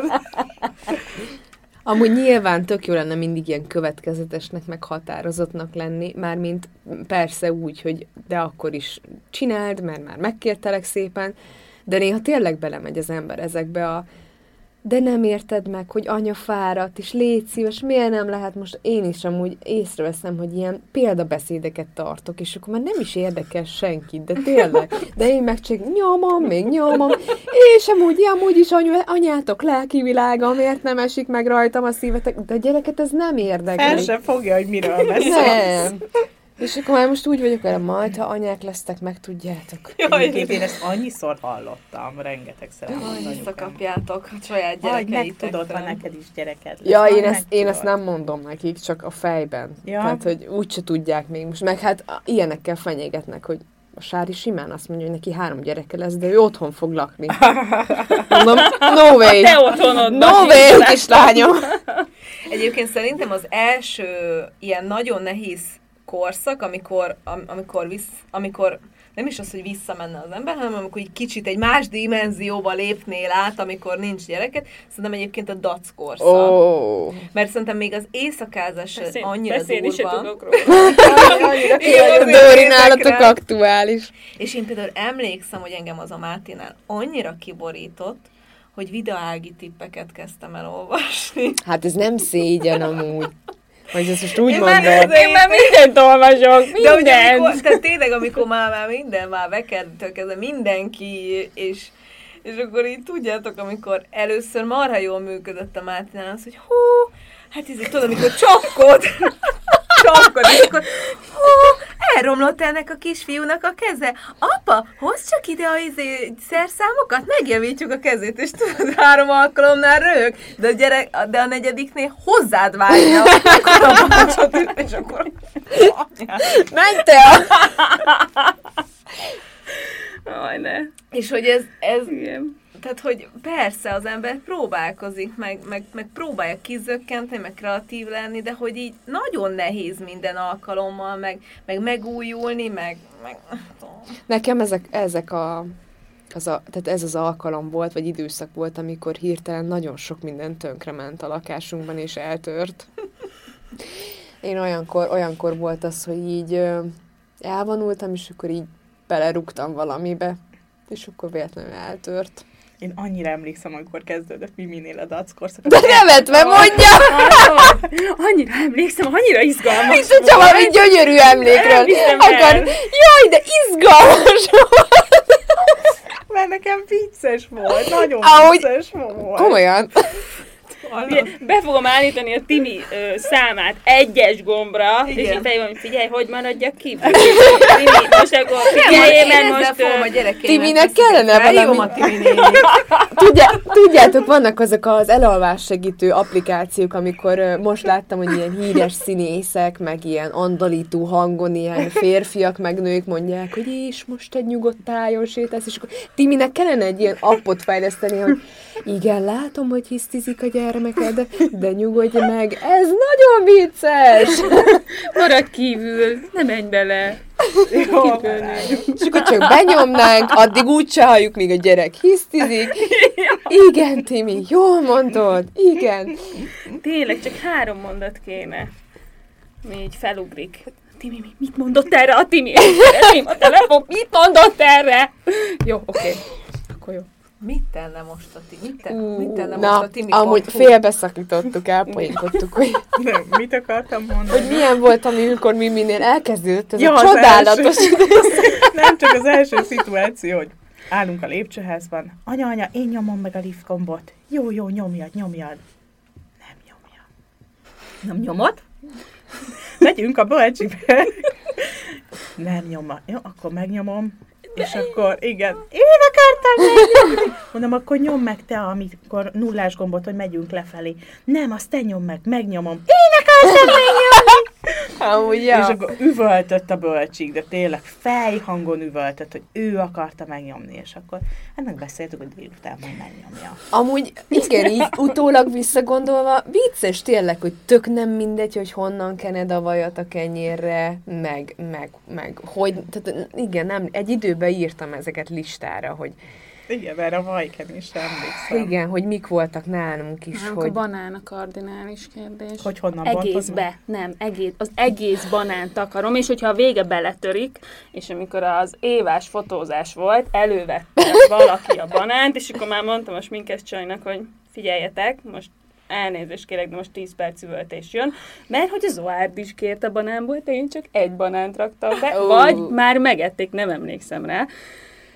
Amúgy nyilván tök jó lenne mindig ilyen következetesnek, meg határozottnak lenni, mármint persze úgy, hogy de akkor is csináld, mert már megkértelek szépen, de néha tényleg belemegy az ember ezekbe a de nem érted meg, hogy anya fáradt, és légy szíves, miért nem lehet most? Én is amúgy észreveszem, hogy ilyen példabeszédeket tartok, és akkor már nem is érdekel senkit, de tényleg. De én meg csak nyomom, és amúgy is anyátok lelki világa, miért nem esik meg rajtam a szívetek? De a gyereket ez nem érdekel. El sem fogja, hogy miről beszélsz. Nem. És akkor már most úgy vagyok vele, majd, ha anyák lesztek, meg tudjátok. Én ezt annyiszor hallottam, rengeteg szerelmet. Visszakapjátok a saját gyerekeitektől. Tudod, ha neked is gyereked lesz. Ja, én ezt nem mondom nekik, csak a fejben. Ja. Tehát, hogy úgyse tudják még most. Meg hát ilyenekkel fenyegetnek, hogy a Sári simán azt mondja, hogy neki 3 gyereke lesz, de ő otthon fog lakni. Mondom, no way! Te otthonod! No way, kislányom! Egyébként szerintem az első ilyen nagyon nehéz korszak, amikor nem is az, hogy visszamenne az ember, hanem amikor egy kicsit egy más dimenzióba lépnél át, amikor nincs gyereket, szerintem egyébként a dac korszak. Oh. Mert szerintem még az éjszakázás annyira beszélni durva. Dóri nálatok aktuális. És én például emlékszem, hogy engem az a Mártinál annyira kiborított, hogy videóági tippeket kezdtem el olvasni. Hát ez nem szégyen amúgy. Vagy ezt most úgy én már mindent olvasok, mindent. De ugye, tehát tényleg, amikor már minden, már bekerültől kezdve mindenki, és akkor így tudjátok, amikor először marha jól működött a Mártinál, az, hogy hú, hát ez tudod, amikor csapkod, és akkor hú, elromlott ennek a kisfiúnak a keze. Apa, hozd csak ide a szerszámokat, megjavítjuk a kezét, és tudod, 3 alkalomnál röhög, de a 4. hozzád vágja akkor a bacsot, és akkor mentél! Aj, ne. És hogy ez tehát, hogy persze az ember próbálkozik, meg próbálja kizökkenteni, meg kreatív lenni, de hogy így nagyon nehéz minden alkalommal, meg megújulni, meg... Nekem tehát ez az alkalom volt, vagy időszak volt, amikor hirtelen nagyon sok minden tönkrement a lakásunkban, és eltört. Én olyankor volt az, hogy így elvonultam, és akkor így belerúgtam valamibe, és akkor véletlenül eltört. Én annyira emlékszem, amikor kezdődött Miminél a dackorszak. De nevetve mondja! Annyira emlékszem, annyira izgalmas. És hogyha valami gyönyörű emlékről akar. Jaj, de izgalmas volt! Mert nekem vicces volt, nagyon vicces volt. Komolyan. Be fogom állítani a Timi számát 1-es gombra, igen. És itt eljön, hogy figyelj, hogy maradjak ki? Timi, most akkor figyeljél, mert most Timinek kellene valami. Tudjátok, vannak azok az elalvás segítő applikációk, amikor most láttam, hogy ilyen híres színészek, meg ilyen andalító hangon, ilyen férfiak, meg nők mondják, hogy és most egy nyugodt tájon sétálsz, és akkor Timinek kellene egy ilyen appot fejleszteni, hogy igen, látom, hogy hisztizik a gyermek, de nyugodj meg, ez nagyon vicces! Maradj kívül, ne menj bele! Jó, és akkor csak benyomnánk, addig úgyse halljuk, míg a gyerek hisztizik. Igen, Timi, jól mondod, igen. Tényleg, csak 3 mondat kéne. Így felugrik. Timi, mit mondott erre a Timi? A telefon, mit mondott erre? Jó, oké. Akkor jó. Mit tenne most a Timi? Amúgy félbeszakítottuk, elpointottuk, hogy... Nem, mit akartam mondani? Hogy milyen volt, amikor Miminél elkezdődött ez a csodálatos időszak. Nem csak az első szituáció, hogy állunk a lépcsőházban. Anya, én nyomom meg a lift gombot. Jó, nyomjad. Nem nyomja. Nem nyomod? Megyünk a bölcsibe. Nem nyomja. Jó, akkor megnyomom. És akkor, igen, én akartam menni. Mondom, akkor nyom meg te, amikor nullás gombot, hogy megyünk lefelé. Nem, azt te nyom meg, megnyomom. Én akartam megnyomni. És akkor üvöltött a bölcsik, de tényleg fejhangon üvöltött, hogy ő akarta megnyomni, és akkor ennek beszéltük, hogy délután majd megnyomja. Amúgy, igen, így utólag visszagondolva, vicces tényleg, hogy tök nem mindegy, hogy honnan kened a vajat a kenyérre, meg hogy, tehát igen, nem, egy időben írtam ezeket listára, hogy igen, mert a vajken is emlékszem. Igen, hogy mik voltak nálunk is, nálunk hogy... a banán a kardinális kérdés. Hogy honnan egészbe, nem, az egész banánt akarom, és hogyha a vége beletörik, és amikor az évás fotózás volt, elővette valaki a banánt, és akkor már mondtam a Sminkes Csajnak, hogy figyeljetek, most elnézést kérek, de most 10 perc üvöltés jön, mert hogy a Zoárd is kért a banánból, de én csak egy banánt raktam be, vagy már megették, nem emlékszem rá,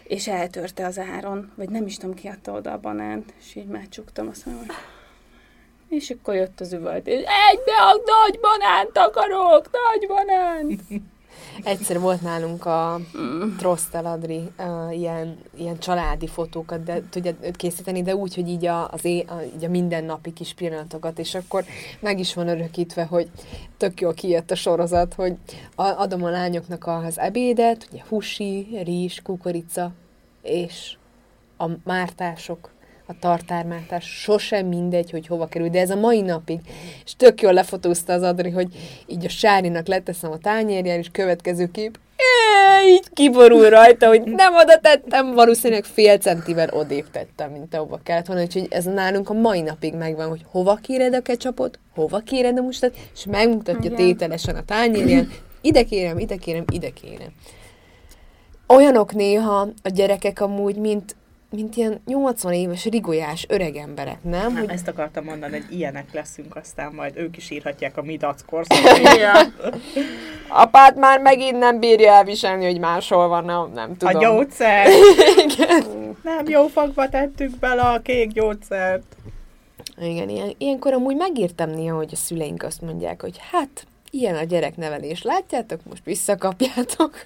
és eltörte az áron, vagy nem is tudom, ki adta oda a banánt, és így már csuktam, azt mondom, hogy... És akkor jött az üvöltés, egybe a nagy banánt akarok, nagy banánt! Egyszer volt nálunk a Trostel Adri ilyen családi fotókat, de tudja készíteni, de úgy, hogy így így a mindennapi kis pillanatokat, és akkor meg is van örökítve, hogy tök jól kijött a sorozat, hogy adom a lányoknak az ebédet, ugye husi, rizs, kukorica, és a mártások, a tartármártás, sosem mindegy, hogy hova kerül, de ez a mai napig. És tök jól lefotózta az Adri, hogy így a Sárinak leteszem a tányérján, és következő kép, így kiborul rajta, hogy nem oda tettem, valószínűleg fél centivel odébb tettem, mint ahova kellett volna, úgyhogy ez nálunk a mai napig megvan, hogy hova kéred a ketchupot, hova kéred a mustát, és megmutatja tételesen a tányérján, ide kérem. Olyanok néha a gyerekek amúgy, mint ilyen 80 éves rigolyás öreg emberek, nem? Hogy... Ezt akartam mondani, hogy ilyenek leszünk, aztán majd ők is írhatják a mi dackorszakot. Apát már megint nem bírja elviselni, hogy máshol van, nem tudom. A gyógyszer! Nem jó fogva tettük bele a kék gyógyszert. Igen, ilyenkor amúgy megírtam néha, hogy a szüleink azt mondják, hogy hát, ilyen a gyereknevelés, látjátok, most visszakapjátok.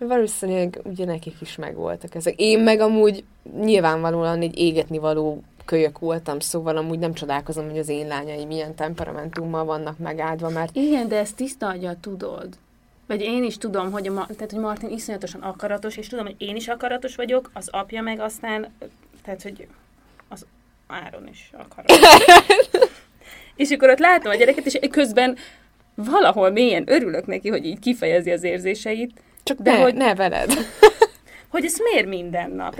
Valószínűleg ugye nekik is megvoltak ezek. Én meg amúgy nyilvánvalóan egy égetnivaló kölyök voltam, szóval amúgy nem csodálkozom, hogy az én lányaim ilyen temperamentummal vannak megáldva, mert... Igen, de ezt tiszta aggyal tudod. Vagy én is tudom, hogy, tehát, hogy Martin iszonyatosan akaratos, és tudom, hogy én is akaratos vagyok, az apja meg aztán, tehát, hogy az Áron is akaratos. És akkor ott látom a gyereket, és közben valahol mélyen örülök neki, hogy így kifejezi az érzéseit. Csak de hogy ne veled. Hogy ez miért minden nap?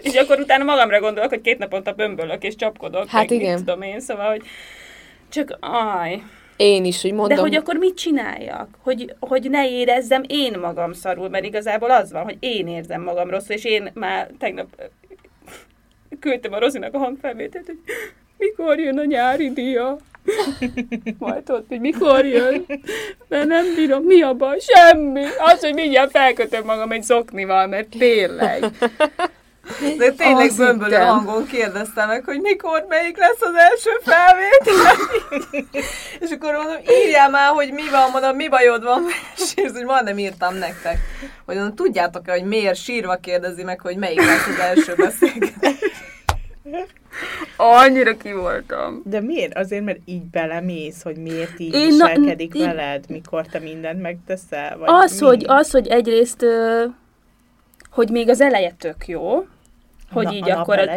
És akkor utána magamra gondolok, hogy két naponta bömbölök és csapkodok. Hát meg, igen. Tudom én, szóval, hogy csak aj. Én is, hogy mondom. De hogy akkor mit csináljak? Hogy ne érezzem én magam szarul, mert igazából az van, hogy én érzem magam rosszul, és én már tegnap küldtem a Rozinak a hangfelvételt, hogy mikor jön a nyári díja? Majd ott, hogy mikor jön, mert nem bírom, mi a baj, semmi, az, hogy mindjárt felkötöm magam egy zoknival, mert tényleg. De tényleg bömbölő hangon kérdeztenek, hogy mikor, melyik lesz az első felvétel. És akkor mondom, írjál már, hogy mi van, mondom, mi bajod van, és írsz, hogy majdnem írtam nektek. Hogy mondom, tudjátok-e, hogy miért sírva kérdezi meg, hogy melyik lesz az első beszélgetés. Annyira ki voltam. De miért? Azért, mert így belemész, hogy miért így viselkedik veled, mikor te mindent megteszel? Vagy az, hogy egyrészt, hogy még az eleje tök jó, hogy így akkor...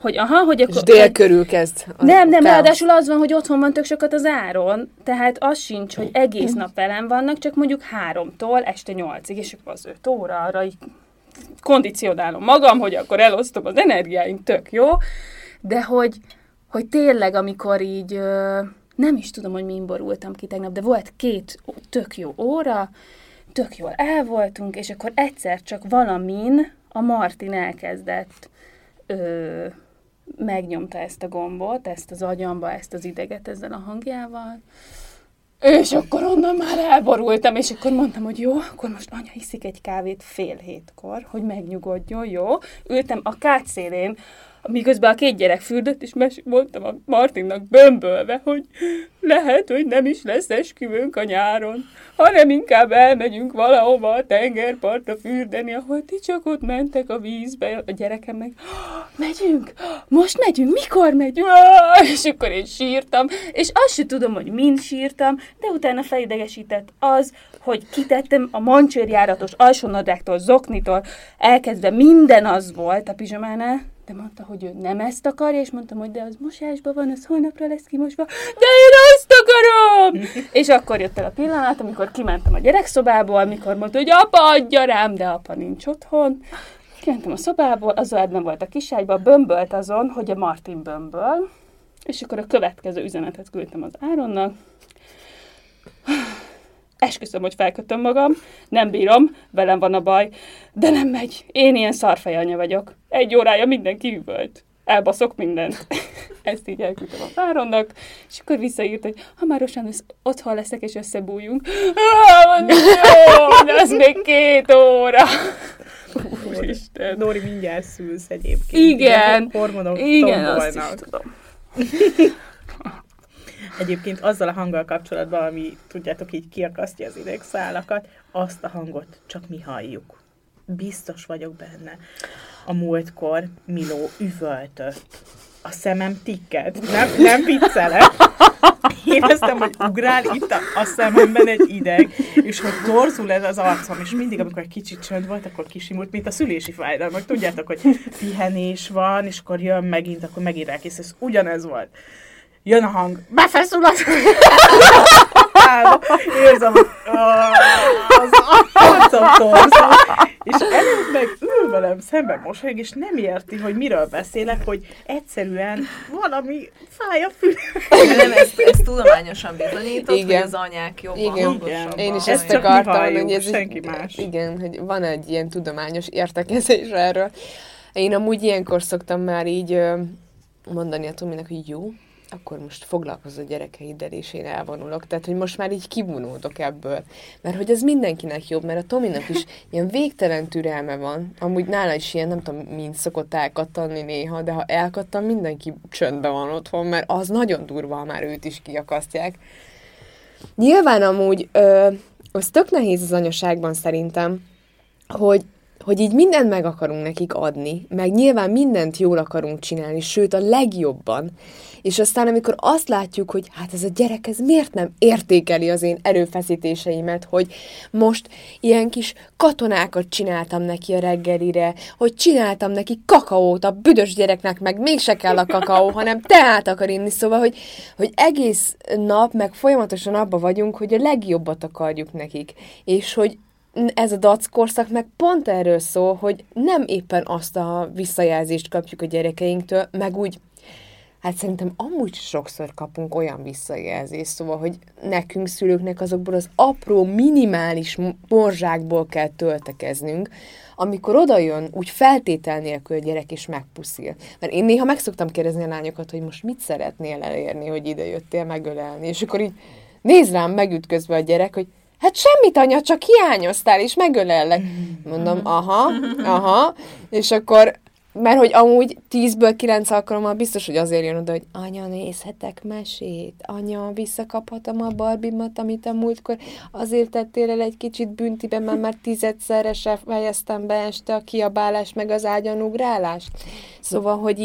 hogy akkor, és dél körül kezd. Nem, ráadásul az van, hogy otthon van tök sokat az Áron, tehát az sincs, hogy egész nap velem vannak, csak mondjuk 3-tól este 8-ig, és akkor az 5 óra arra így kondicionálom magam, hogy akkor elosztom az energiáink, tök jó, de hogy tényleg, amikor így, nem is tudom, hogy min borultam ki tegnap, de volt 2 tök jó óra, tök jól el voltunk, és akkor egyszer csak valamin a Martin elkezdett, megnyomta ezt a gombot, ezt az agyamba, ezt az ideget ezzel a hangjával, és akkor onnan már elborultam, és akkor mondtam, hogy jó, akkor most anya iszik egy kávét 6:30, hogy megnyugodjon, jó. Ültem a kád szélén, miközben a 2 gyerek fürdött, és mondtam a Martinnak bömbölve, hogy lehet, hogy nem is lesz esküvőnk a nyáron, hanem inkább elmegyünk valahova a tengerpartra fürdeni, ahol ti csak ott mentek a vízbe. A gyerekem meg, megyünk? Most megyünk? Mikor megyünk? És akkor én sírtam, és azt sem tudom, hogy mind sírtam, de utána felidegesített az, hogy kitettem a mancsőrjáratos alsónadrágtól, zoknitól, elkezdve minden az volt a pizsamánál. De mondta, hogy ő nem ezt akarja, és mondtam, hogy de az mosásban van, az holnapra lesz kimosva. De én azt akarom! És akkor jött el a pillanat, amikor kimentem a gyerekszobából, amikor mondta, hogy apa, adja rám, de apa nincs otthon. Kimentem a szobából, az olyan nem volt a kiságyban, bömbölt azon, hogy a Martin bömböl, és akkor a következő üzenetet küldtem az Áronnak. Esküszöm, hogy felkötöm magam, nem bírom, velem van a baj, de nem megy, én ilyen szarfej anya vagyok. 1 órája mindenki üvölt. elbaszok mindent. Ezt így elküldtem a páronnak, és akkor visszaírt, hogy hamarosan otthon leszek, és összebújjunk. Mondom, jó, az még 2 óra. Úristen. Nóri, mindjárt szülsz egyébként. Igen. Hormonok tombolnak. Tudom. Egyébként azzal a hanggal kapcsolatban, ami tudjátok így kiakasztja az idegszálakat, azt a hangot csak mi halljuk. Biztos vagyok benne. A múltkor Miló üvöltött. A szemem tikkelt. Nem viccelek. Éreztem, hogy ugrál itt a szememben egy ideg, és hogy torzul ez az arcom, és mindig, amikor egy kicsit csönd volt, akkor kisimult, mint a szülési fájdalmak. Tudjátok, hogy pihenés van, és akkor jön megint, akkor megint elkészülsz. Ugyanez volt. Jön a hang, befeszül az... Érzem, hogy az torzom. És előtt meg ül velem szemben mosolyog, és nem érti, hogy miről beszélek, hogy egyszerűen valami fáj a fülem. Ezt tudományosan bizonyított, igen. Hogy az anyák jobban. Én is ezt akartam, hogy ez senki más. Igen, hogy van egy ilyen tudományos értekezés erről. Én amúgy ilyenkor szoktam már így mondani a Tominek, hogy jó, akkor most foglalkozz a gyerekeiddel, és én elvonulok. Tehát, hogy most már így kivonódok ebből. Mert hogy ez mindenkinek jobb, mert a Tominak is ilyen végtelen türelme van. Amúgy nála is ilyen, nem tudom, mint szokott elkattanni néha, de ha elkattan, mindenki csöndben van otthon, mert az nagyon durva, már őt is kiakasztják. Nyilván amúgy, az tök nehéz az anyaságban szerintem, hogy így mindent meg akarunk nekik adni, meg nyilván mindent jól akarunk csinálni, sőt a legjobban. És aztán amikor azt látjuk, hogy hát ez a gyerek, ez miért nem értékeli az én erőfeszítéseimet, hogy most ilyen kis katonákat csináltam neki a reggelire, hogy csináltam neki kakaót, a büdös gyereknek meg mégse kell a kakaó, hanem teát akar inni, szóval, hogy egész nap, meg folyamatosan abba vagyunk, hogy a legjobbat akarjuk nekik, és hogy ez a dac korszak meg pont erről szól, hogy nem éppen azt a visszajelzést kapjuk a gyerekeinktől, meg úgy, hát szerintem amúgy sokszor kapunk olyan visszajelzést, szóval, hogy nekünk szülőknek azokból az apró, minimális morzsákból kell töltekeznünk, amikor oda jön, úgy feltétel nélkül a gyerek is megpuszil. Mert én néha meg szoktam kérdezni a lányokat, hogy most mit szeretnél elérni, hogy ide jöttél megölelni, és akkor így néz rám megütközve a gyerek, hogy hát semmit, anya, csak hiányoztál, és megölellek. Mondom, aha, és akkor, mert hogy amúgy 10-ből 9 alkalommal biztos, hogy azért jön oda, hogy anya, nézhetek mesét, anya, visszakaphatom a barbimat, amit a múltkor azért tettél el egy kicsit büntiben, mert már 10-szerre se fejeztem be este a kiabálást, meg az ágyanugrálást. Szóval, hogy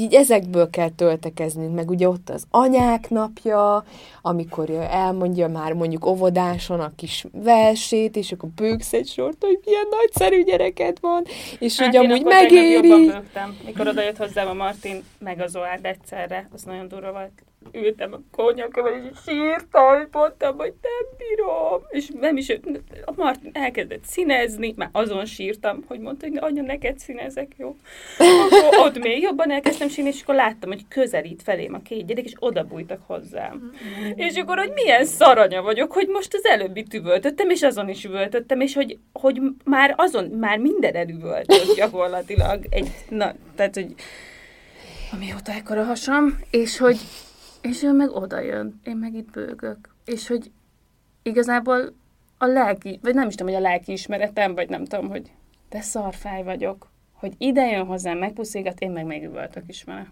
így ezekből kell töltekeznünk, meg ugye ott az anyák napja, amikor elmondja már mondjuk óvodáson a kis versét, és akkor bőgsz egy sort, hogy milyen nagyszerű gyereked van, és hogy amúgy megéri. Én bőgtem, mikor odajött hozzám a Martin, meg a Zoárd egyszerre, az nagyon durva volt. Ültem a konyhakomban, és sírtam, mondtam, hogy nem bírom. És nem is, a Martin elkezdett színezni, már azon sírtam, hogy mondta, hogy anya, neked színezek, jó? Akkor ott még jobban elkezdtem sírni, és akkor láttam, hogy közelít felém a 2 gyerek, és odabújtak hozzám. És akkor, hogy milyen szaranya vagyok, hogy most az előbbit üvöltöttem, és azon is üvöltöttem, és hogy már azon, már minden elüvöltött gyakorlatilag. Tehát, hogy amióta ekkora hasam, és hogy és ő meg oda jön, én meg itt bőgök. És hogy igazából a lelki, vagy nem is tudom, hogy a lelki ismeretem, vagy nem tudom, hogy de szarfáj vagyok, hogy ide jön hozzám, megpuszilgat, én meg megüvöltök is vele.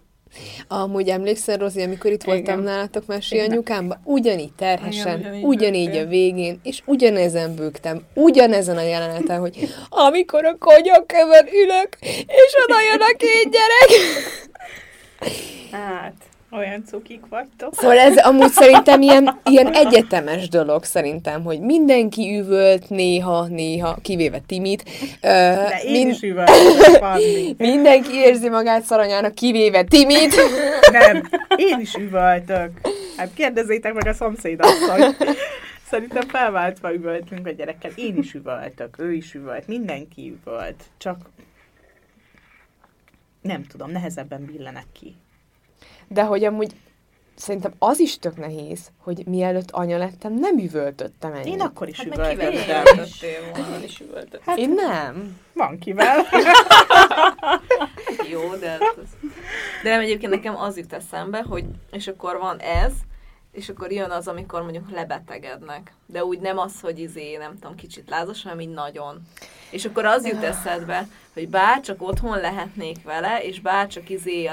Amúgy emlékszel, Rozi, amikor itt voltam nálatok Mesélj anyukámban, ugyanígy terhesen, ugyanígy a végén, és ugyanezen bőgtem, ugyanezen a jeleneten, hogy amikor a konyakövön ülök, és oda jön a 2 gyerek. Hát... Olyan cukik vagytok. Szóval ez amúgy szerintem ilyen egyetemes dolog szerintem, hogy mindenki üvölt néha, kivéve Timit. De én is üvöltök, Fanni. Mindenki érzi magát szaranyának, kivéve Timit. Nem, én is üvöltök. Hát kérdezzétek meg a szomszédasszonyt. Szerintem felváltva üvöltünk a gyerekkel. Én is üvöltök, ő is üvölt, mindenki üvölt. Csak nem tudom, nehezebben billenek ki. De hogy amúgy Szerintem az is tök nehéz, hogy mielőtt anya lettem, nem üvöltöttem ennyit. Én akkor is üvöltöttem. Hát én nem. Van kivel. Jó, de... De nem, egyébként nekem az jut eszembe, hogy és akkor van ez, és akkor jön az, amikor mondjuk lebetegednek. De úgy nem az, hogy nem tudom, kicsit lázas, hanem így nagyon. És akkor az jut eszedbe, hogy bárcsak otthon lehetnék vele, és bárcsak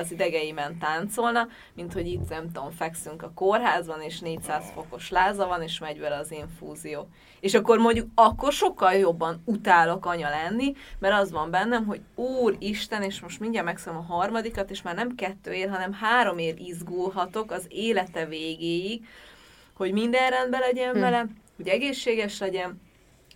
az idegeimen táncolna, mint hogy itt, nem tudom, fekszünk a kórházban, és 400 fokos láza van, és megy vele az infúzió. És akkor mondjuk akkor sokkal jobban utálok anya lenni, mert az van bennem, hogy úristen, és most mindjárt megszom a harmadikat, és már nem 2 ér, hanem 3 ér izgulhatok az élete végéig, hogy minden rendben legyen vele, hogy egészséges legyen,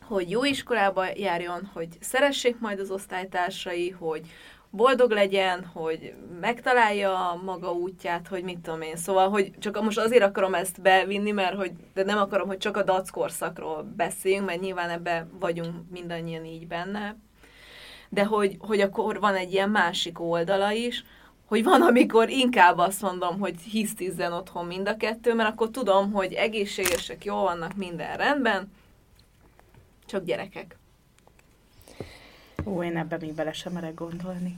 hogy jó iskolába járjon, hogy szeressék majd az osztálytársai, hogy boldog legyen, hogy megtalálja a maga útját, hogy mit tudom én. Szóval, hogy csak most azért akarom ezt bevinni, mert hogy, de nem akarom, hogy csak a dac korszakról beszéljünk, mert nyilván ebbe vagyunk mindannyian így benne. De hogy akkor van egy ilyen másik oldala is, hogy van, amikor inkább azt mondom, hogy hisztizzen otthon mind a kettő, mert akkor tudom, hogy egészségesek, jól vannak, minden rendben, csak gyerekek. Én ebben még bele sem merek gondolni.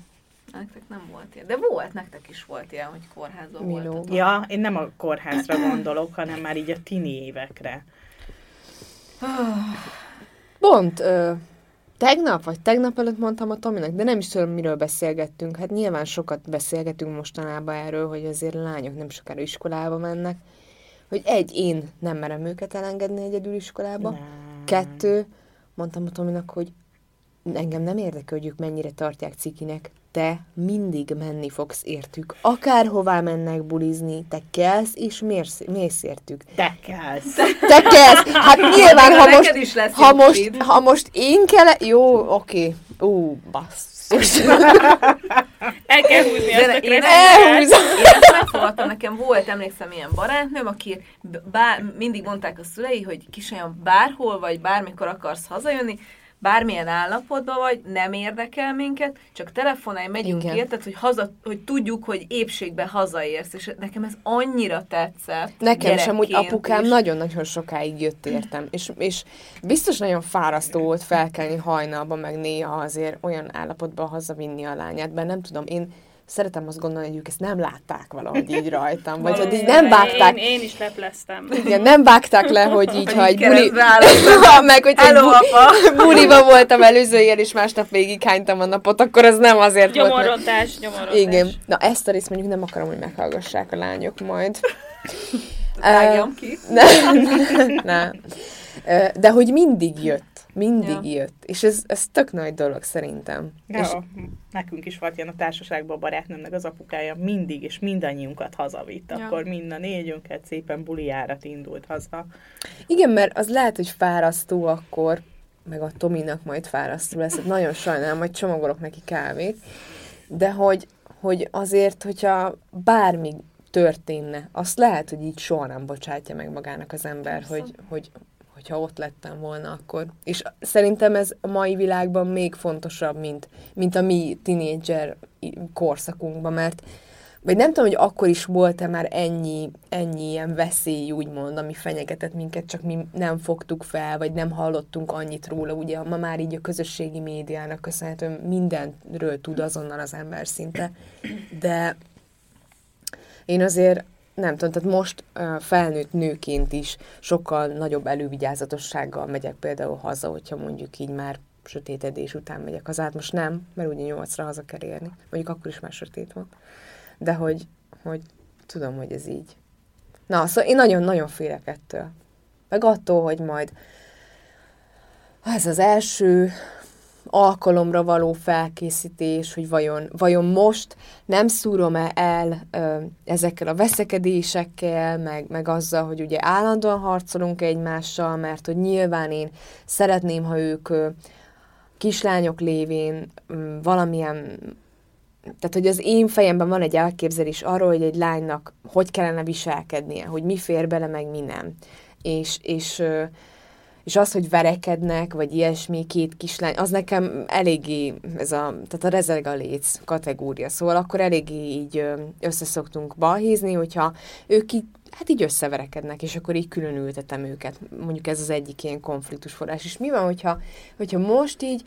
Nektek nem volt ilyen. De volt, nektek is volt ilyen, hogy kórházban voltatok. Ja, én nem a kórházra gondolok, hanem már így a tini évekre. Pont tegnap, vagy tegnap előtt mondtam a Tominak, de nem is tudom, miről beszélgettünk. Hát nyilván sokat beszélgetünk mostanában erről, hogy azért a lányok nem sokára iskolába mennek. Hogy én nem merem őket elengedni egyedül iskolába. Nem. 2, mondtam a Tominak, hogy engem nem érdekel, hogy ők mennyire tartják cikinek. Te mindig menni fogsz értük. Akárhová mennek bulizni, te kelsz és mész értük. Te kelsz! Hát nyilván, ha most én kelek... Jó, oké. Basszus. El kell húzni azt a kresszát. Én ezt megfogadtam, nekem volt, emlékszem, ilyen barátnőm, aki mindig mondták a szülei, hogy kisanyám, bárhol vagy, bármikor akarsz hazajönni, bármilyen állapotban vagy, nem érdekel minket, csak telefonálj, megyünk érted, hogy tudjuk, hogy épségben hazaérsz, és nekem ez annyira tetszett. Nekem sem, úgy apukám is. Nagyon-nagyon sokáig jött értem, és biztos nagyon fárasztó volt felkelni hajnalban, meg néha azért olyan állapotban hazavinni a lányát, mert nem tudom, én szeretem azt gondolni, hogy ők ezt nem látták valahogy így rajtam, vagy hogy így nem vágták. Én is lepleztem. Igen, nem vágták le, hogy így, ha egy buliba voltam előző éjjel, és másnap végig hánytam a napot, akkor ez nem azért volt. Nyomorrodás. Igen. Na, ezt a részt mondjuk nem akarom, hogy meghallgassák a lányok majd. Vágjam ki. Nem. De hogy mindig jött. Mindig jött. És ez tök nagy dolog szerintem. Ja, és nekünk is volt ilyen a társaságban a barátnőmnek az apukája mindig, és mindannyiunkat hazavitt. Ja. Akkor mind a 4-ünket szépen bulijárat indult haza. Igen, mert az lehet, hogy fárasztó akkor, meg a Tominak majd fárasztó lesz. Nagyon sajnálom, majd csomagolok neki kávét. De hogy azért, hogyha bármi történne, azt lehet, hogy így soha nem bocsátja meg magának az ember, hogyha ott lettem volna akkor. És szerintem ez a mai világban még fontosabb, mint a mi tínédzser korszakunkban, mert vagy nem tudom, hogy akkor is volt-e már ennyi ilyen veszély, úgymond, ami fenyegetett minket, csak mi nem fogtuk fel, vagy nem hallottunk annyit róla. Ugye ma már így a közösségi médiának köszönhetően mindenről tud azonnal az ember szinte. De én azért nem tudom, tehát most felnőtt nőként is sokkal nagyobb elővigyázatossággal megyek például haza, hogyha mondjuk így már sötétedés után megyek haza. Hát most nem, mert ugye 8-ra haza kell érni. Mondjuk akkor is már sötét van. De hogy tudom, hogy ez így. Na, szóval én nagyon-nagyon félek ettől. Meg attól, hogy majd ez az első alkalomra való felkészítés, hogy vajon most nem szúrom-e el ezekkel a veszekedésekkel, meg azzal, hogy ugye állandóan harcolunk egymással, mert hogy nyilván én szeretném, ha ők kislányok lévén valamilyen, tehát hogy az én fejemben van egy elképzelés arról, hogy egy lánynak hogy kellene viselkednie, hogy mi fér bele, meg mi nem. És és az, hogy verekednek, vagy ilyesmi, két kislány, az nekem eléggé, ez a, tehát a rezeg a léc kategória, szóval akkor eléggé így összeszoktunk balhézni, hogyha ők így, hát így összeverekednek, és akkor így külön ültetem őket. Mondjuk ez az egyik ilyen konfliktusforrás. És mi van, hogyha most így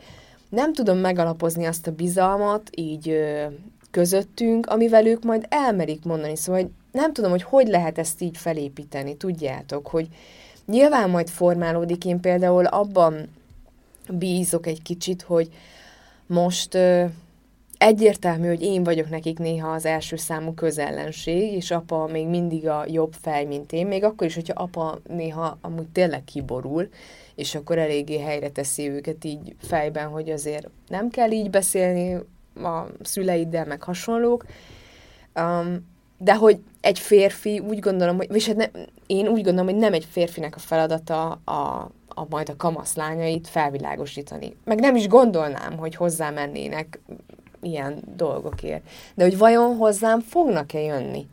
nem tudom megalapozni azt a bizalmat így közöttünk, amivel ők majd elmerik mondani. Szóval hogy nem tudom, hogy lehet ezt így felépíteni, tudjátok, hogy nyilván majd formálódik, én például abban bízok egy kicsit, hogy most egyértelmű, hogy én vagyok nekik néha az első számú közellenség, és apa még mindig a jobb fej, mint én, még akkor is, hogyha apa néha amúgy tényleg kiborul, és akkor eléggé helyre teszi őket így fejben, hogy azért nem kell így beszélni a szüleiddel, meg hasonlók. De hogy egy férfi, úgy gondolom, hogy, és hát én úgy gondolom, hogy nem egy férfinek a feladata a majd a kamaszlányait felvilágosítani. Meg nem is gondolnám, hogy hozzá mennének ilyen dolgokért. De hogy vajon hozzám fognak-e jönni?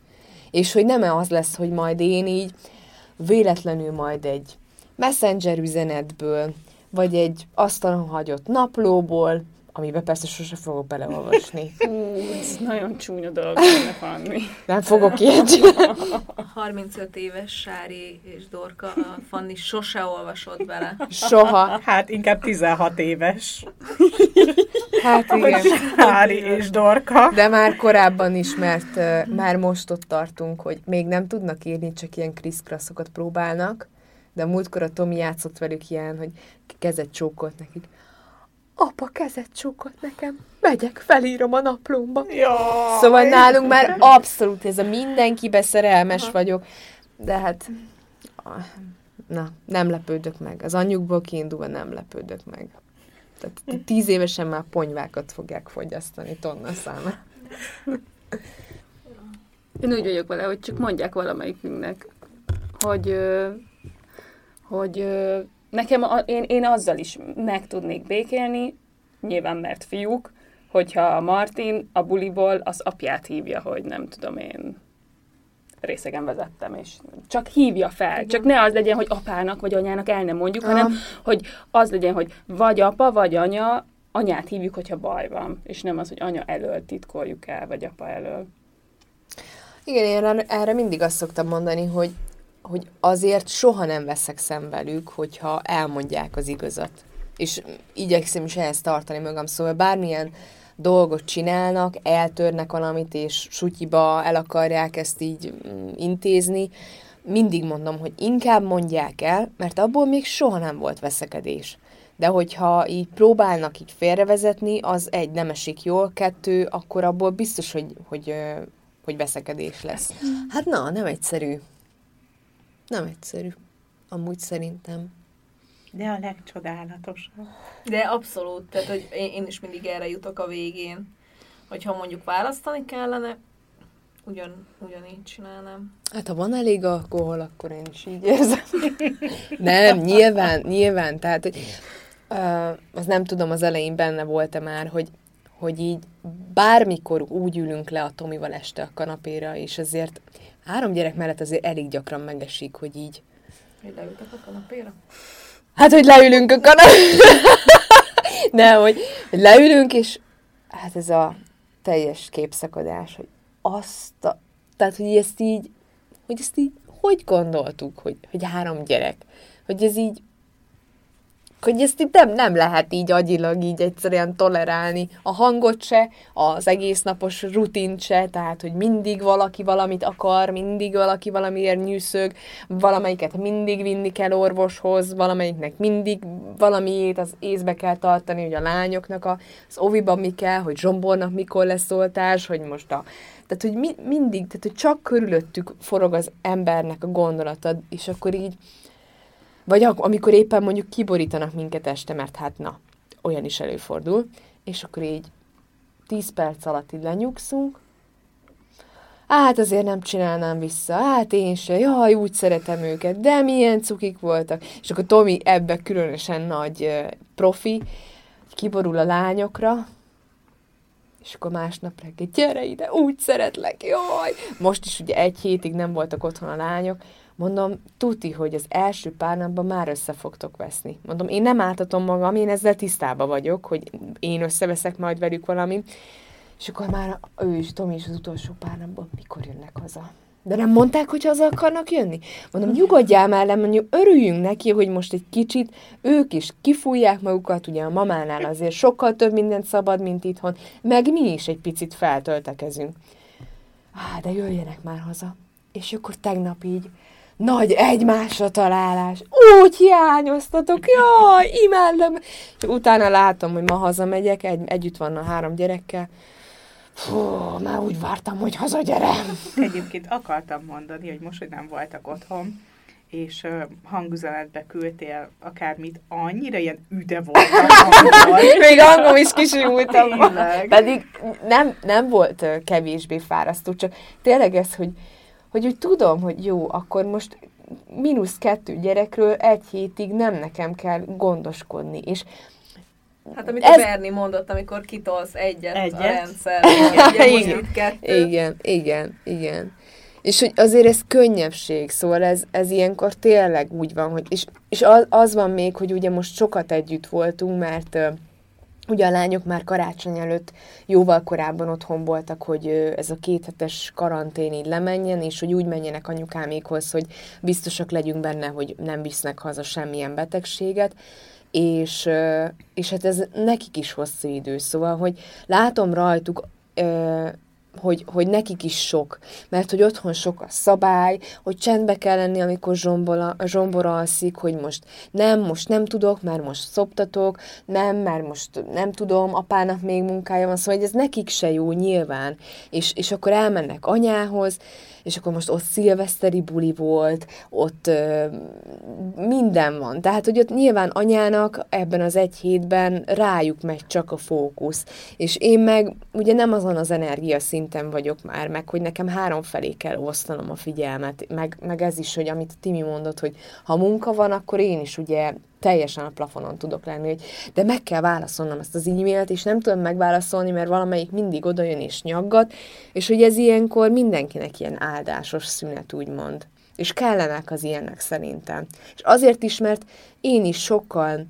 És hogy nem-e az lesz, hogy majd én így véletlenül majd egy messenger üzenetből, vagy egy asztalon hagyott naplóból, amiben persze sose fogok beleolvasni. Hú, ez nagyon csúnya dolog lenne, Fanni. Nem fogok ilyet csinálni. 35 éves Sári és Dorka, a Fanni sose olvasott bele. Soha. Hát inkább 16 éves. Hát igen. Sári és Dorka. De már korábban is, mert már most ott tartunk, hogy még nem tudnak írni, csak ilyen kriszkraszokat próbálnak, de múltkor a Tomi játszott velük ilyen, hogy kezet csókolt nekik. Apa kezet csókolt nekem, megyek, felírom a naplomba. Jaj. Szóval nálunk már abszolút ez a mindenkibe szerelmes vagyok. De hát, nem lepődök meg. Az anyjukból kiindulva nem lepődök meg. Tehát 10 évesen már ponyvákat fogják fogyasztani tonna száma. Én úgy vagyok vele, hogy csak mondják valamelyikünknek, hogy nekem én azzal is meg tudnék békélni, nyilván mert fiúk, hogyha a Martin a buliból az apját hívja, hogy nem tudom én részegen vezettem, és csak hívja fel. Igen. Csak ne az legyen, hogy apának vagy anyának el nem mondjuk, hanem hogy az legyen, hogy vagy apa, vagy anya, anyát hívjuk, hogyha baj van, és nem az, hogy anya elől titkoljuk el, vagy apa elől. Igen, én erre mindig azt szoktam mondani, hogy azért soha nem veszekszem velük, hogyha elmondják az igazat. És igyekszem is ehhez tartani magam, szóval bármilyen dolgot csinálnak, eltörnek valamit, és sutyiba el akarják ezt így intézni, mindig mondom, hogy inkább mondják el, mert abból még soha nem volt veszekedés. De hogyha így próbálnak így félrevezetni, az egy, nem esik jól, kettő, akkor abból biztos, hogy veszekedés lesz. Hát nem egyszerű. Nem egyszerű. Amúgy szerintem. De a legcsodálatosabb. De abszolút. Tehát, hogy én is mindig erre jutok a végén. Hogyha mondjuk választani kellene, ugyanígy csinálnám. Hát, ha van elég alkohol, akkor én is így érzem. Nem, nyilván. Tehát, hogy az nem tudom, az elején benne volt-e már, hogy így bármikor úgy ülünk le a Tomival este a kanapéra, és azért 3 gyerek mellett azért elég gyakran megesik, hogy így... Hogy leültek a kanapéra? Hát, hogy leülünk a kanapéra! Nem, hogy leülünk, és hát ez a teljes képszakadás, hogy tehát, hogy ezt így, hogy gondoltuk, hogy 3 gyerek? Hogy ezt itt nem lehet így agyilag így egyszerűen tolerálni. A hangot se, az egésznapos rutint se, tehát, hogy mindig valaki valamit akar, mindig valaki valamiért nyűszög, valamelyiket mindig vinni kell orvoshoz, valamelyiknek mindig valamiét az észbe kell tartani, hogy a lányoknak az oviban mi kell, hogy Zsombornak mikor lesz oltás, hogy most tehát, hogy mindig, tehát, hogy csak körülöttük forog az embernek a gondolata, és akkor így vagy amikor éppen mondjuk kiborítanak minket este, mert hát olyan is előfordul, és akkor így 10 perc alatt így lenyugszunk, hát azért nem csinálnám vissza, hát én se, jaj, úgy szeretem őket, de milyen cukik voltak, és akkor Tomi ebbe különösen nagy profi, kiborul a lányokra, és akkor másnap reggel, gyere ide, úgy szeretlek, jaj! Most is ugye 1 hétig nem voltak otthon a lányok, Mondom, tuti, hogy az első pár napban már össze fogtok veszni. Mondom, én nem áltatom magam, én ezzel tisztában vagyok, hogy én összeveszek majd velük valami. És akkor már ő is, Tomi is az utolsó pár napban, mikor jönnek haza. De nem mondták, hogy haza akarnak jönni? Mondom, nyugodjál már le, mondjuk örüljünk neki, hogy most egy kicsit ők is kifújják magukat, ugye a mamánál azért sokkal több mindent szabad, mint itthon, meg mi is egy picit feltöltekezünk. Á, de jöjjenek már haza. És akkor tegnap így nagy egymásra találás. Úgy hiányoztatok, jaj, imádom. És utána látom, hogy ma hazamegyek, együtt van a 3 gyerekkel. Fú, már úgy vártam, hogy hazagyerem. Egyébként akartam mondani, hogy most, hogy nem voltak otthon, és hangüzenetbe küldtél akármit, annyira ilyen üde volt angol. Még angol is kisimultam. Pedig nem volt kevésbé fárasztó, csak tényleg ez, hogy úgy tudom, hogy jó, akkor most -2 gyerekről 1 hétig nem nekem kell gondoskodni, és hát amit ez... a Berni mondott, amikor kitolsz egyet? A rendszer. Igen. És hogy azért ez könnyebbség, szóval ez ilyenkor tényleg úgy van, hogy és az van még, hogy ugye most sokat együtt voltunk, mert ugye a lányok már karácsony előtt jóval korábban otthon voltak, hogy ez a 2 hetes karantén így lemenjen, és hogy úgy menjenek anyukámékhoz, hogy biztosak legyünk benne, hogy nem visznek haza semmilyen betegséget. És hát ez nekik is hosszú idő, szóval, hogy látom rajtuk, hogy nekik is sok, mert hogy otthon sok a szabály, hogy csendbe kell lenni, amikor Zsombor alszik, hogy most nem tudok, mert most szoptatok, mert most nem tudom, apának még munkája van, szóval ez nekik se jó nyilván, és akkor elmennek anyához, és akkor most ott szilveszteri buli volt, ott minden van, tehát hogy ott nyilván anyának ebben az egy hétben rájuk megy csak a fókusz, és én meg ugye nem azon az energiaszín vagyok már, meg hogy nekem 3 felé kell osztanom a figyelmet, meg ez is, hogy amit Timi mondott, hogy ha munka van, akkor én is ugye teljesen a plafonon tudok lenni, hogy de meg kell válaszolnom ezt az e-mailt, és nem tudom megválaszolni, mert valamelyik mindig oda jön és nyaggat, és hogy ez ilyenkor mindenkinek ilyen áldásos szünet, úgymond. És kellenek az ilyenek szerintem. És azért is, mert én is sokkal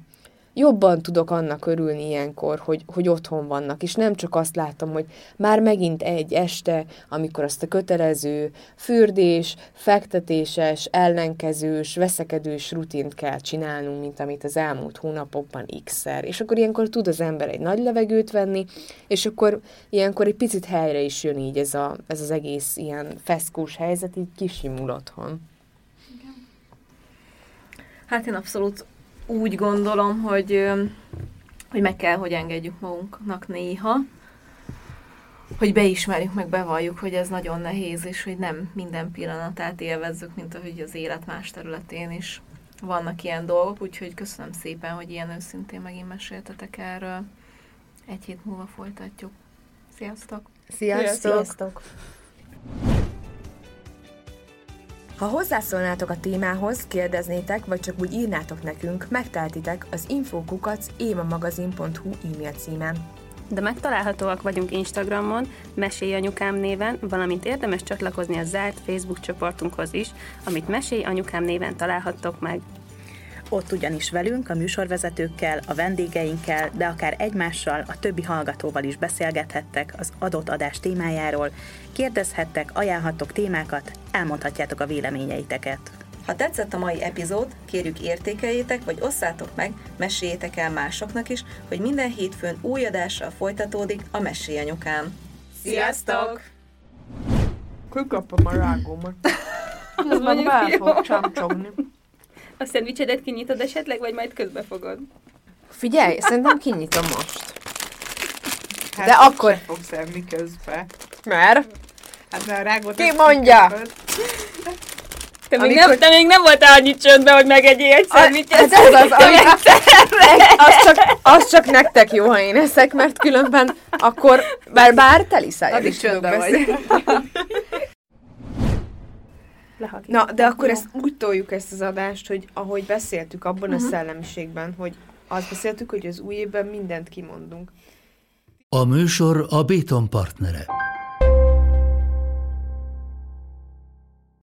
jobban tudok annak örülni ilyenkor, hogy otthon vannak, és nem csak azt látom, hogy már megint egy este, amikor azt a kötelező fürdés, fektetéses, ellenkezős, veszekedős rutint kell csinálnunk, mint amit az elmúlt hónapokban x-szer. És akkor ilyenkor tud az ember egy nagy levegőt venni, és akkor ilyenkor egy picit helyre is jön így ez az egész ilyen feszkós helyzet, így kisimul otthon. Igen. Hát én abszolút úgy gondolom, hogy meg kell, hogy engedjük magunknak néha, hogy beismerjük, meg bevalljuk, hogy ez nagyon nehéz, és hogy nem minden pillanatát élvezzük, mint ahogy az élet más területén is vannak ilyen dolgok, úgyhogy köszönöm szépen, hogy ilyen őszintén megint meséltetek erről. 1 hét múlva folytatjuk. Sziasztok! Sziasztok! Sziasztok. Ha hozzászólnátok a témához, kérdeznétek, vagy csak úgy írnátok nekünk, megtehetitek az info@évamagazin.hu e-mail címen. De megtalálhatóak vagyunk Instagramon, Mesélj anyukám néven, valamint érdemes csatlakozni a zárt Facebook csoportunkhoz is, amit Mesélj anyukám néven találhattok meg. Ott ugyanis velünk, a műsorvezetőkkel, a vendégeinkkel, de akár egymással, a többi hallgatóval is beszélgethettek az adott adás témájáról, kérdezhettek, ajánlhattok témákat, elmondhatjátok a véleményeiteket. Ha tetszett a mai epizód, kérjük értékeljétek, vagy osszátok meg, meséljétek el másoknak is, hogy minden hétfőn új adással folytatódik a Mesélj anyukám. Sziasztok! Kikapom a rágómat. Ez meg bár fog csámcsogni. A szendvicsedet kinyitod esetleg, vagy majd közbe fogod? Figyelj, szerintem kinyitom most. Hát de akkor... Hát fogsz enni közbe. Mert? Hát már rágod... Ki mondja? Te még, amikor... te még nem voltál annyi csöndben, hogy megegyél egy szendvicset. Hát ez az, az csak nektek jó, ha én eszek, mert különben akkor bár teliszáj. Az is csöndben vagy. Lehagít. Na, de akkor ezt úgy toljuk ezt az adást, hogy ahogy beszéltük abban a szellemiségben, hogy azt beszéltük, hogy az új évben mindent kimondunk. A műsor a Beton Partnere.